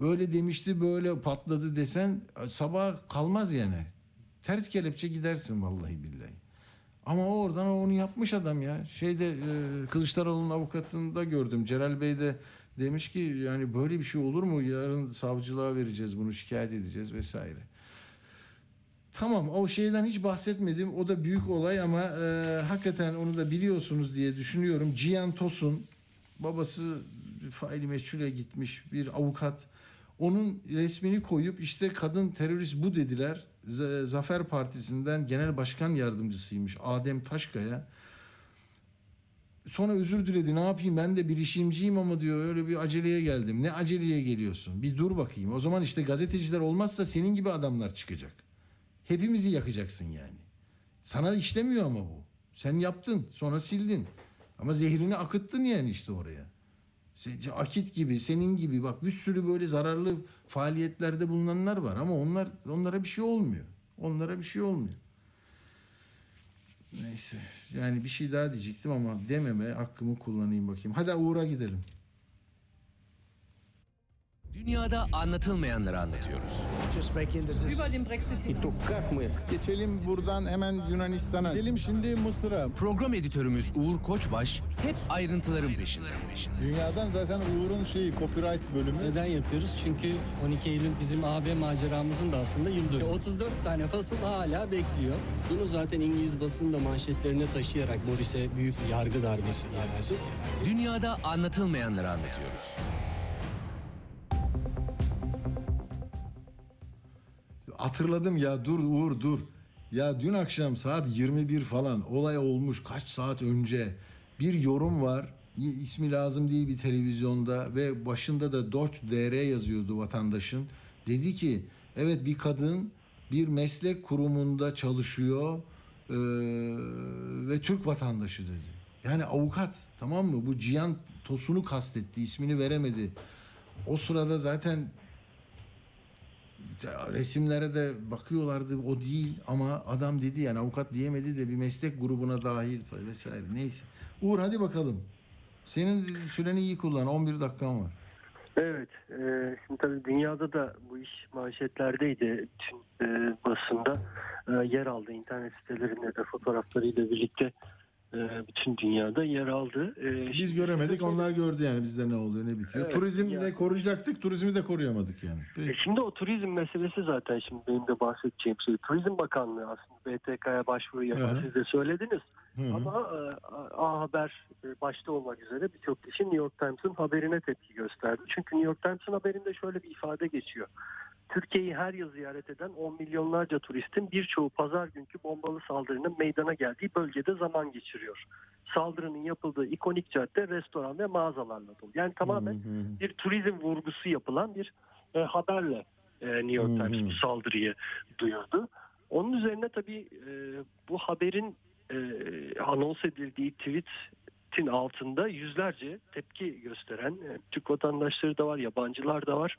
Böyle demişti, böyle patladı desen sabah kalmaz yani. Ters kelepçe gidersin vallahi billahi. Ama oradan onu yapmış adam ya. Şeyde Kılıçdaroğlu'nun avukatını da gördüm. Celal Bey de demiş ki yani böyle bir şey olur mu? Yarın savcılığa vereceğiz bunu, şikayet edeceğiz vesaire. Tamam o şeyden hiç bahsetmedim. O da büyük olay ama e, hakikaten onu da biliyorsunuz diye düşünüyorum. Cihan Tosun babası faili meçhule gitmiş bir avukat. Onun resmini koyup işte kadın terörist bu dediler. Z- Zafer Partisi'nden genel başkan yardımcısıymış Adem Taşkaya. Sonra özür diledi ne yapayım ben de bilişimciyim ama diyor öyle bir aceleye geldim. Ne aceleye geliyorsun bir dur bakayım. O zaman işte gazeteciler olmazsa senin gibi adamlar çıkacak. Hepimizi yakacaksın yani. Sana işlemiyor ama bu. Sen yaptın, sonra sildin. Ama zehrini akıttın yani işte oraya. Akit gibi, senin gibi bak bir sürü böyle zararlı faaliyetlerde bulunanlar var ama onlar onlara bir şey olmuyor. Onlara bir şey olmuyor. Neyse. Yani bir şey daha diyecektim ama dememe hakkımı kullanayım bakayım. Hadi Uğur'a gidelim. Dünyada anlatılmayanları anlatıyoruz. Geçelim buradan hemen Yunanistan'a. Gidelim şimdi Mısır'a. Program editörümüz Uğur Koçbaş hep ayrıntıların peşinde. Dünyadan zaten Uğur'un şeyi copyright bölümü. Neden yapıyoruz? Çünkü on iki Eylül bizim A B maceramızın da aslında yıldönümü. otuz dört tane fasıl hala bekliyor. Bunu zaten İngiliz basını da manşetlerine taşıyarak Morris'e büyük yargı darbesi vermesi. Dünyada anlatılmayanları anlatıyoruz. Hatırladım ya, dur Uğur dur. Ya dün akşam saat yirmi bir falan olay olmuş, kaç saat önce bir yorum var. İsmi lazım değil bir televizyonda ve başında da doç nokta d r yazıyordu vatandaşın. Dedi ki evet bir kadın bir meslek kurumunda çalışıyor ee, ve Türk vatandaşı dedi. Yani avukat, tamam mı? Bu Cihan Tosun'u kastetti, ismini veremedi. O sırada zaten resimlere de bakıyorlardı, o değil ama adam dedi yani avukat diyemedi de bir meslek grubuna dahil vesaire. Neyse Uğur, hadi bakalım, senin süreni iyi kullan, on bir dakikan var. Evet e, şimdi tabii dünyada da bu iş manşetlerdeydi, tüm e, basında e, yer aldı, internet sitelerinde de fotoğraflarıyla birlikte bütün dünyada yer aldı. Ee, Biz göremedik, onlar gördü yani bizde ne oluyor, ne bitiyor. Evet, turizmi yani de koruyacaktık, turizmi de koruyamadık yani. E şimdi o turizm meselesi zaten şimdi benim de bahsedeceğim şey. Turizm Bakanlığı aslında B T K'ya başvuru yapan, siz de söylediniz. Hı-hı. Ama A Haber başta olmak üzere birçok kişi New York Times'ın haberine tepki gösterdi. Çünkü New York Times'ın haberinde şöyle bir ifade geçiyor. Türkiye'yi her yıl ziyaret eden on milyonlarca turistin birçoğu pazar günkü bombalı saldırının meydana geldiği bölgede zaman geçiriyor. Saldırının yapıldığı ikonik cadde restoran ve mağazalarla dolu. Yani tamamen hı hı. bir turizm vurgusu yapılan bir e, haberle e, New York Times bu saldırıyı duyurdu. Onun üzerine tabii e, bu haberin e, anons edildiği tweet'in altında yüzlerce tepki gösteren e, Türk vatandaşları da var, yabancılar da var.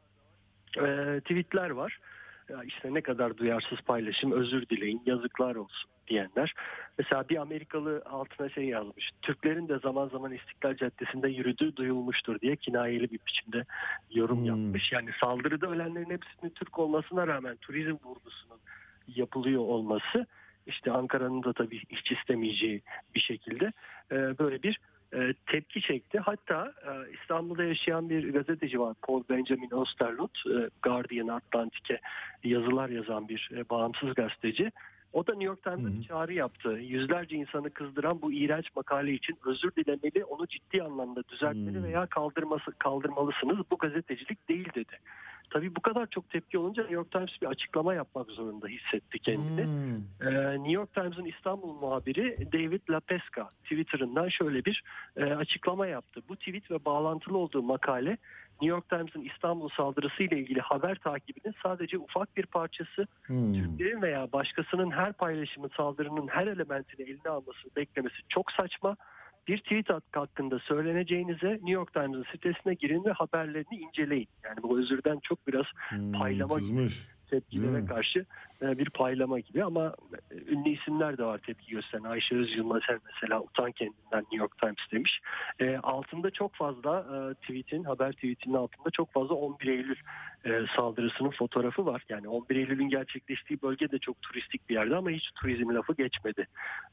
E, tweetler var. Ya işte ne kadar duyarsız paylaşım, özür dileyin, yazıklar olsun diyenler. Mesela bir Amerikalı altına şey yazmış. Türklerin de zaman zaman İstiklal Caddesi'nde yürüdüğü duyulmuştur diye kinayeli bir biçimde yorum hmm. yapmış. Yani saldırıda ölenlerin hepsinin Türk olmasına rağmen turizm vurgusunun yapılıyor olması, işte Ankara'nın da tabii hiç istemeyeceği bir şekilde e, böyle bir E, tepki çekti. Hatta e, İstanbul'da yaşayan bir gazeteci var, Paul Benjamin Osterlund, e, Guardian, Atlantik'e yazılar yazan bir e, bağımsız gazeteci. O da New York Times'a bir çağrı yaptı. Yüzlerce insanı kızdıran bu iğrenç makale için özür dilemeli, onu ciddi anlamda düzeltmeli hı. veya kaldırması kaldırmalısınız. Bu gazetecilik değil dedi. Tabii bu kadar çok tepki olunca New York Times bir açıklama yapmak zorunda hissetti kendini. Hmm. Ee, New York Times'ın İstanbul muhabiri David LaPesca Twitter'ından şöyle bir e, açıklama yaptı. Bu tweet ve bağlantılı olduğu makale New York Times'ın İstanbul saldırısı ile ilgili haber takibinin sadece ufak bir parçası. Hmm. Türklerin veya başkasının her paylaşımı saldırının her elementini eline almasını beklemesi çok saçma. Bir tweet hakkında söyleneceğinize New York Times'ın sitesine girin ve haberlerini inceleyin. Yani bu özürden çok biraz hmm, paylama kızmış. gibi, tepkilere hmm. karşı bir paylama gibi. Ama ünlü isimler de var tepki gösteren. Ayşe Özyılmaz mesela utan kendinden New York Times demiş. E, altında çok fazla e, tweetin, haber tweetinin altında çok fazla on bir Eylül e, saldırısının fotoğrafı var. Yani on bir Eylül'ün gerçekleştiği bölge de çok turistik bir yerde ama hiç turizm lafı geçmedi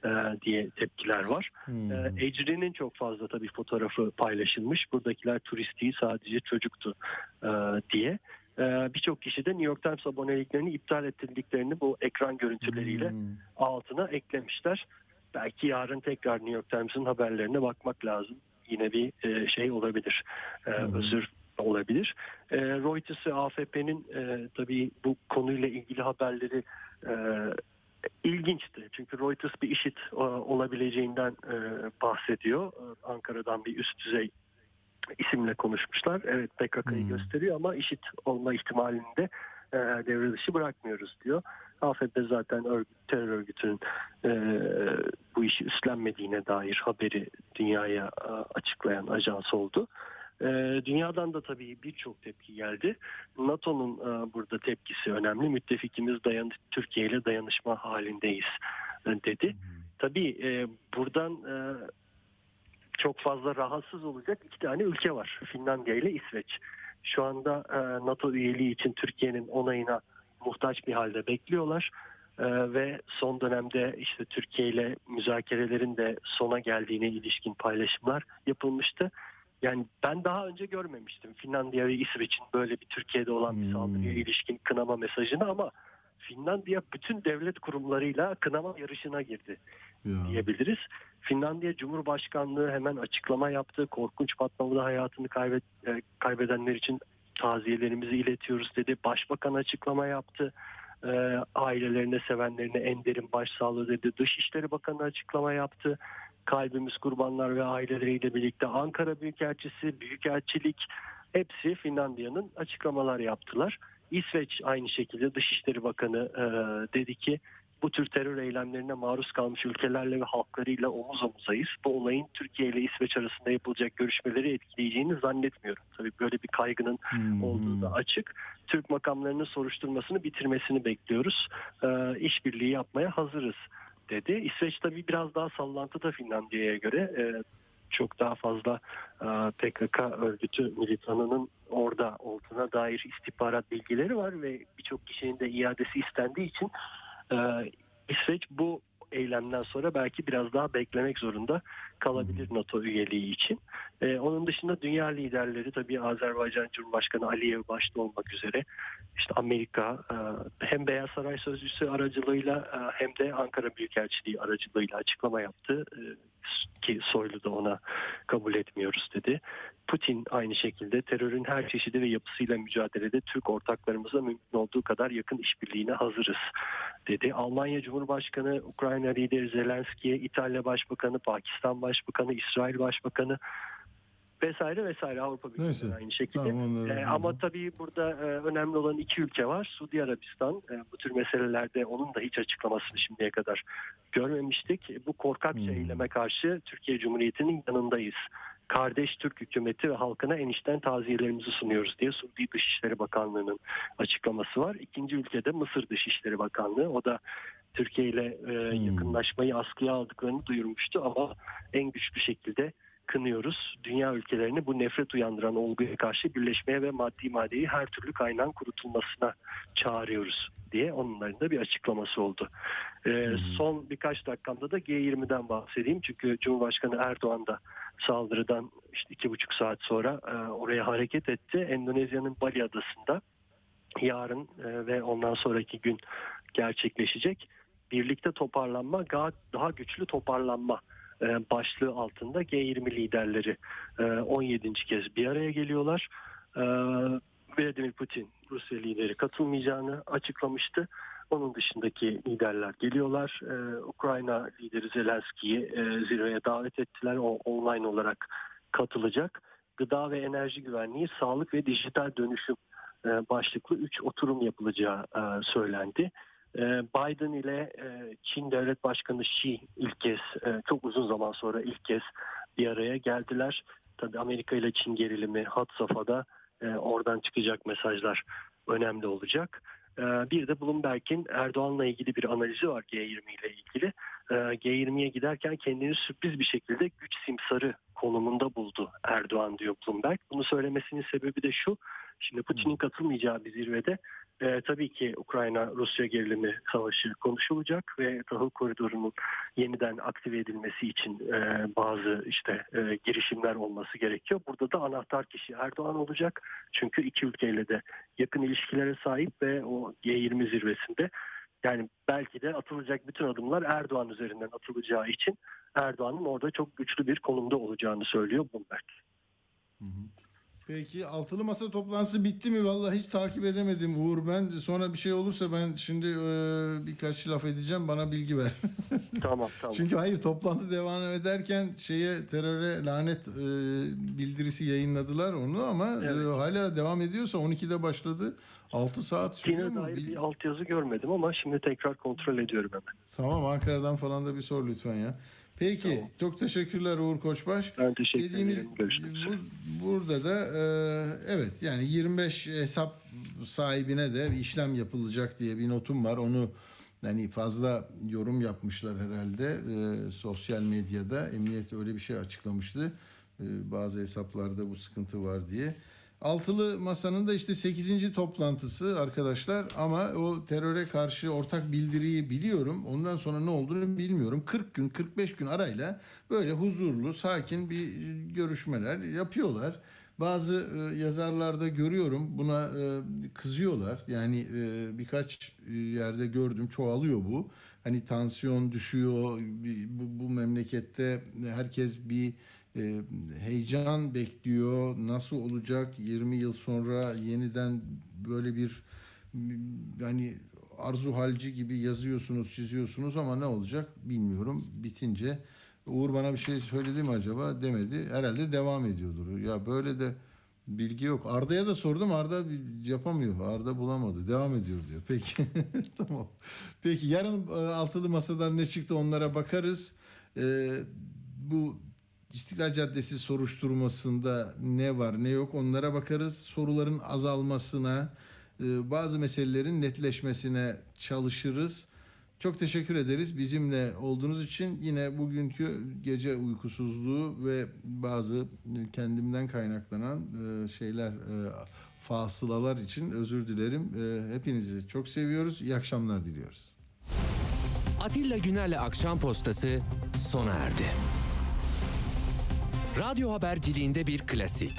e, diye tepkiler var. Hmm. E, Ecri'nin çok fazla tabii fotoğrafı paylaşılmış. Buradakiler turist değil, sadece çocuktu e, diye. Birçok kişi de New York Times aboneliklerini iptal ettirdiklerini bu ekran görüntüleriyle hmm. altına eklemişler. Belki yarın tekrar New York Times'ın haberlerine bakmak lazım. Yine bir şey olabilir, hmm. özür olabilir. Reuters ve A F P'nin tabii bu konuyla ilgili haberleri ilginçti. Çünkü Reuters bir IŞİD olabileceğinden bahsediyor. Ankara'dan bir üst düzey isimle konuşmuşlar. Evet, P K K'yı hmm. gösteriyor ama IŞİD olma ihtimalini de e, devre dışı bırakmıyoruz diyor. A F P zaten örgüt, terör örgütünün e, bu işi üstlenmediğine dair haberi dünyaya e, açıklayan ajans oldu. E, dünyadan da tabii birçok tepki geldi. NATO'nun e, burada tepkisi önemli. Müttefikimiz dayan- Türkiye ile dayanışma halindeyiz dedi. Tabii e, buradan e, çok fazla rahatsız olacak iki tane ülke var. Finlandiya ile İsveç. Şu anda e, NATO üyeliği için Türkiye'nin onayına muhtaç bir halde bekliyorlar. E, ve son dönemde işte Türkiye ile müzakerelerin de sona geldiğine ilişkin paylaşımlar yapılmıştı. Yani ben daha önce görmemiştim Finlandiya ve İsveç'in böyle bir Türkiye'de olan bir saldırıya ilişkin kınama mesajını, ama Finlandiya bütün devlet kurumlarıyla kınama yarışına girdi ya. diyebiliriz. Finlandiya Cumhurbaşkanlığı hemen açıklama yaptı. Korkunç patlamada hayatını kaybedenler için taziyelerimizi iletiyoruz dedi. Başbakan açıklama yaptı. Ailelerine, sevenlerine en derin başsağlığı dedi. Dışişleri Bakanı açıklama yaptı. Kalbimiz kurbanlar ve aileleriyle birlikte. Ankara Büyükelçisi, Büyükelçilik, hepsi Finlandiya'nın açıklamalar yaptılar. İsveç aynı şekilde Dışişleri Bakanı e, dedi ki bu tür terör eylemlerine maruz kalmış ülkelerle ve halklarıyla omuz omuzayız. Bu olayın Türkiye ile İsveç arasında yapılacak görüşmeleri etkileyeceğini zannetmiyorum. Tabii böyle bir kaygının hmm. olduğu da açık. Türk makamlarının soruşturmasını bitirmesini bekliyoruz. E, işbirliği yapmaya hazırız dedi. İsveç tabii biraz daha sallantıda Finlandiya'ya göre. E, çok daha fazla P K K örgütü militanının orada olduğuna dair istihbarat bilgileri var ve birçok kişinin de iadesi istendiği için İsveç bu eylemden sonra belki biraz daha beklemek zorunda kalabilir NATO üyeliği için. Onun dışında dünya liderleri tabii Azerbaycan Cumhurbaşkanı Aliyev başta olmak üzere işte Amerika hem Beyaz Saray Sözcüsü aracılığıyla hem de Ankara Büyükelçiliği aracılığıyla açıklama yaptı. Ki Soylu da ona kabul etmiyoruz dedi. Putin aynı şekilde terörün her çeşidi ve yapısıyla mücadelede Türk ortaklarımıza mümkün olduğu kadar yakın işbirliğine hazırız dedi. Almanya Cumhurbaşkanı, Ukrayna lideri Zelenski'ye, İtalya Başbakanı, Pakistan Başbakanı, İsrail Başbakanı vesaire vesaire Avrupa Birliği aynı şekilde. Tamam, ee, ama tabii burada e, önemli olan iki ülke var. Suudi Arabistan e, bu tür meselelerde onun da hiç açıklamasını şimdiye kadar görmemiştik. Bu korkakça hmm. eyleme karşı Türkiye Cumhuriyeti'nin yanındayız. Kardeş Türk hükümeti ve halkına en içten taziyelerimizi sunuyoruz diye Suudi Dışişleri Bakanlığı'nın açıklaması var. İkinci ülkede Mısır Dışişleri Bakanlığı, o da Türkiye ile e, yakınlaşmayı askıya aldıklarını duyurmuştu ama en güçlü şekilde kınıyoruz. Dünya ülkelerini bu nefret uyandıran olguya karşı birleşmeye ve maddi manevi her türlü kaynağın kurutulmasına çağırıyoruz diye onların da bir açıklaması oldu. Ee, son birkaç dakikamda da G yirmiden bahsedeyim. Çünkü Cumhurbaşkanı Erdoğan da saldırıdan işte iki buçuk saat sonra e, oraya hareket etti. Endonezya'nın Bali adasında yarın e, ve ondan sonraki gün gerçekleşecek birlikte toparlanma, daha, daha güçlü toparlanma başlığı altında G yirmi liderleri on yedinci kez bir araya geliyorlar. Vladimir Putin, Rusya lideri katılmayacağını açıklamıştı. Onun dışındaki liderler geliyorlar. Ukrayna lideri Zelenski'yi zirveye davet ettiler. O online olarak katılacak. Gıda ve enerji güvenliği, sağlık ve dijital dönüşüm başlıklı üç oturum yapılacağı söylendi. Biden ile Çin Devlet Başkanı Xi ilk kez, çok uzun zaman sonra ilk kez bir araya geldiler. Tabii Amerika ile Çin gerilimi had safhada, oradan çıkacak mesajlar önemli olacak. Bir de Bloomberg'in Erdoğan'la ilgili bir analizi var G yirmi ile ilgili. G yirmiye giderken kendini sürpriz bir şekilde güç simsarı konumunda buldu Erdoğan diyor Bloomberg. Bunu söylemesinin sebebi de şu: şimdi Putin'in katılmayacağı bir zirvede Ee, tabii ki Ukrayna-Rusya gerilimi savaşı konuşulacak ve tahıl koridorunun yeniden aktive edilmesi için e, bazı işte e, girişimler olması gerekiyor. Burada da anahtar kişi Erdoğan olacak. Çünkü iki ülkeyle de yakın ilişkilere sahip ve o G yirmi zirvesinde yani belki de atılacak bütün adımlar Erdoğan üzerinden atılacağı için Erdoğan'ın orada çok güçlü bir konumda olacağını söylüyor Bloomberg. Hı hı. Peki altılı masa toplantısı bitti mi? Vallahi hiç takip edemedim Uğur ben. Sonra bir şey olursa ben şimdi e, birkaç laf edeceğim. Bana bilgi ver. Tamam tamam. Çünkü hayır, toplantı devam ederken şeye, teröre lanet e, bildirisi yayınladılar onu ama evet. e, hala devam ediyorsa on ikide başladı. altı saat sürüyor mu? Dair bir altyazı görmedim ama şimdi tekrar kontrol ediyorum hemen. Tamam, Ankara'dan falan da bir sor lütfen ya. Peki tamam. Çok teşekkürler Uğur Koçbaş. Ben teşekkür Dediğimiz, ederim. Görüşürüz. Bu, burada da e, evet yani yirmi beş hesap sahibine de işlem yapılacak diye bir notum var. Onu yani fazla yorum yapmışlar herhalde e, sosyal medyada. Emniyet öyle bir şey açıklamıştı. E, bazı hesaplarda bu sıkıntı var diye. Altılı Masa'nın da işte sekizinci toplantısı arkadaşlar, ama o teröre karşı ortak bildiriyi biliyorum. Ondan sonra ne olduğunu bilmiyorum. kırk gün kırk beş gün arayla böyle huzurlu, sakin bir görüşmeler yapıyorlar. Bazı e, yazarlarda görüyorum buna e, kızıyorlar. Yani e, birkaç yerde gördüm, çoğalıyor bu. Hani tansiyon düşüyor, bu, bu memlekette herkes bir e, heyecan bekliyor. Nasıl olacak yirmi yıl sonra yeniden böyle bir, yani arzu halci gibi yazıyorsunuz, çiziyorsunuz ama ne olacak bilmiyorum bitince. Uğur bana bir şey söyledi mi acaba demedi. Herhalde devam ediyordur. Ya böyle de bilgi yok. Arda'ya da sordum. Arda yapamıyor. Arda bulamadı. Devam ediyor diyor. Peki. Tamam. Peki yarın altılı masadan ne çıktı onlara bakarız. Ee, bu İstiklal Caddesi soruşturmasında ne var ne yok onlara bakarız. Soruların azalmasına, bazı meselelerin netleşmesine çalışırız. Çok teşekkür ederiz bizimle olduğunuz için. Yine bugünkü gece uykusuzluğu ve bazı kendimden kaynaklanan şeyler, fasılalar için özür dilerim. Hepinizi çok seviyoruz. İyi akşamlar diliyoruz. Atilla Güner'le Akşam Postası sona erdi. Radyo haberciliğinde bir klasik.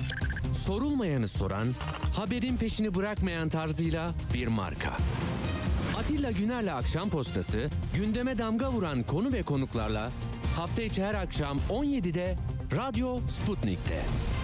Sorulmayanı soran, haberin peşini bırakmayan tarzıyla bir marka. Atilla Güner'le Akşam Postası, gündeme damga vuran konu ve konuklarla hafta içi her akşam on yedide Radyo Sputnik'te.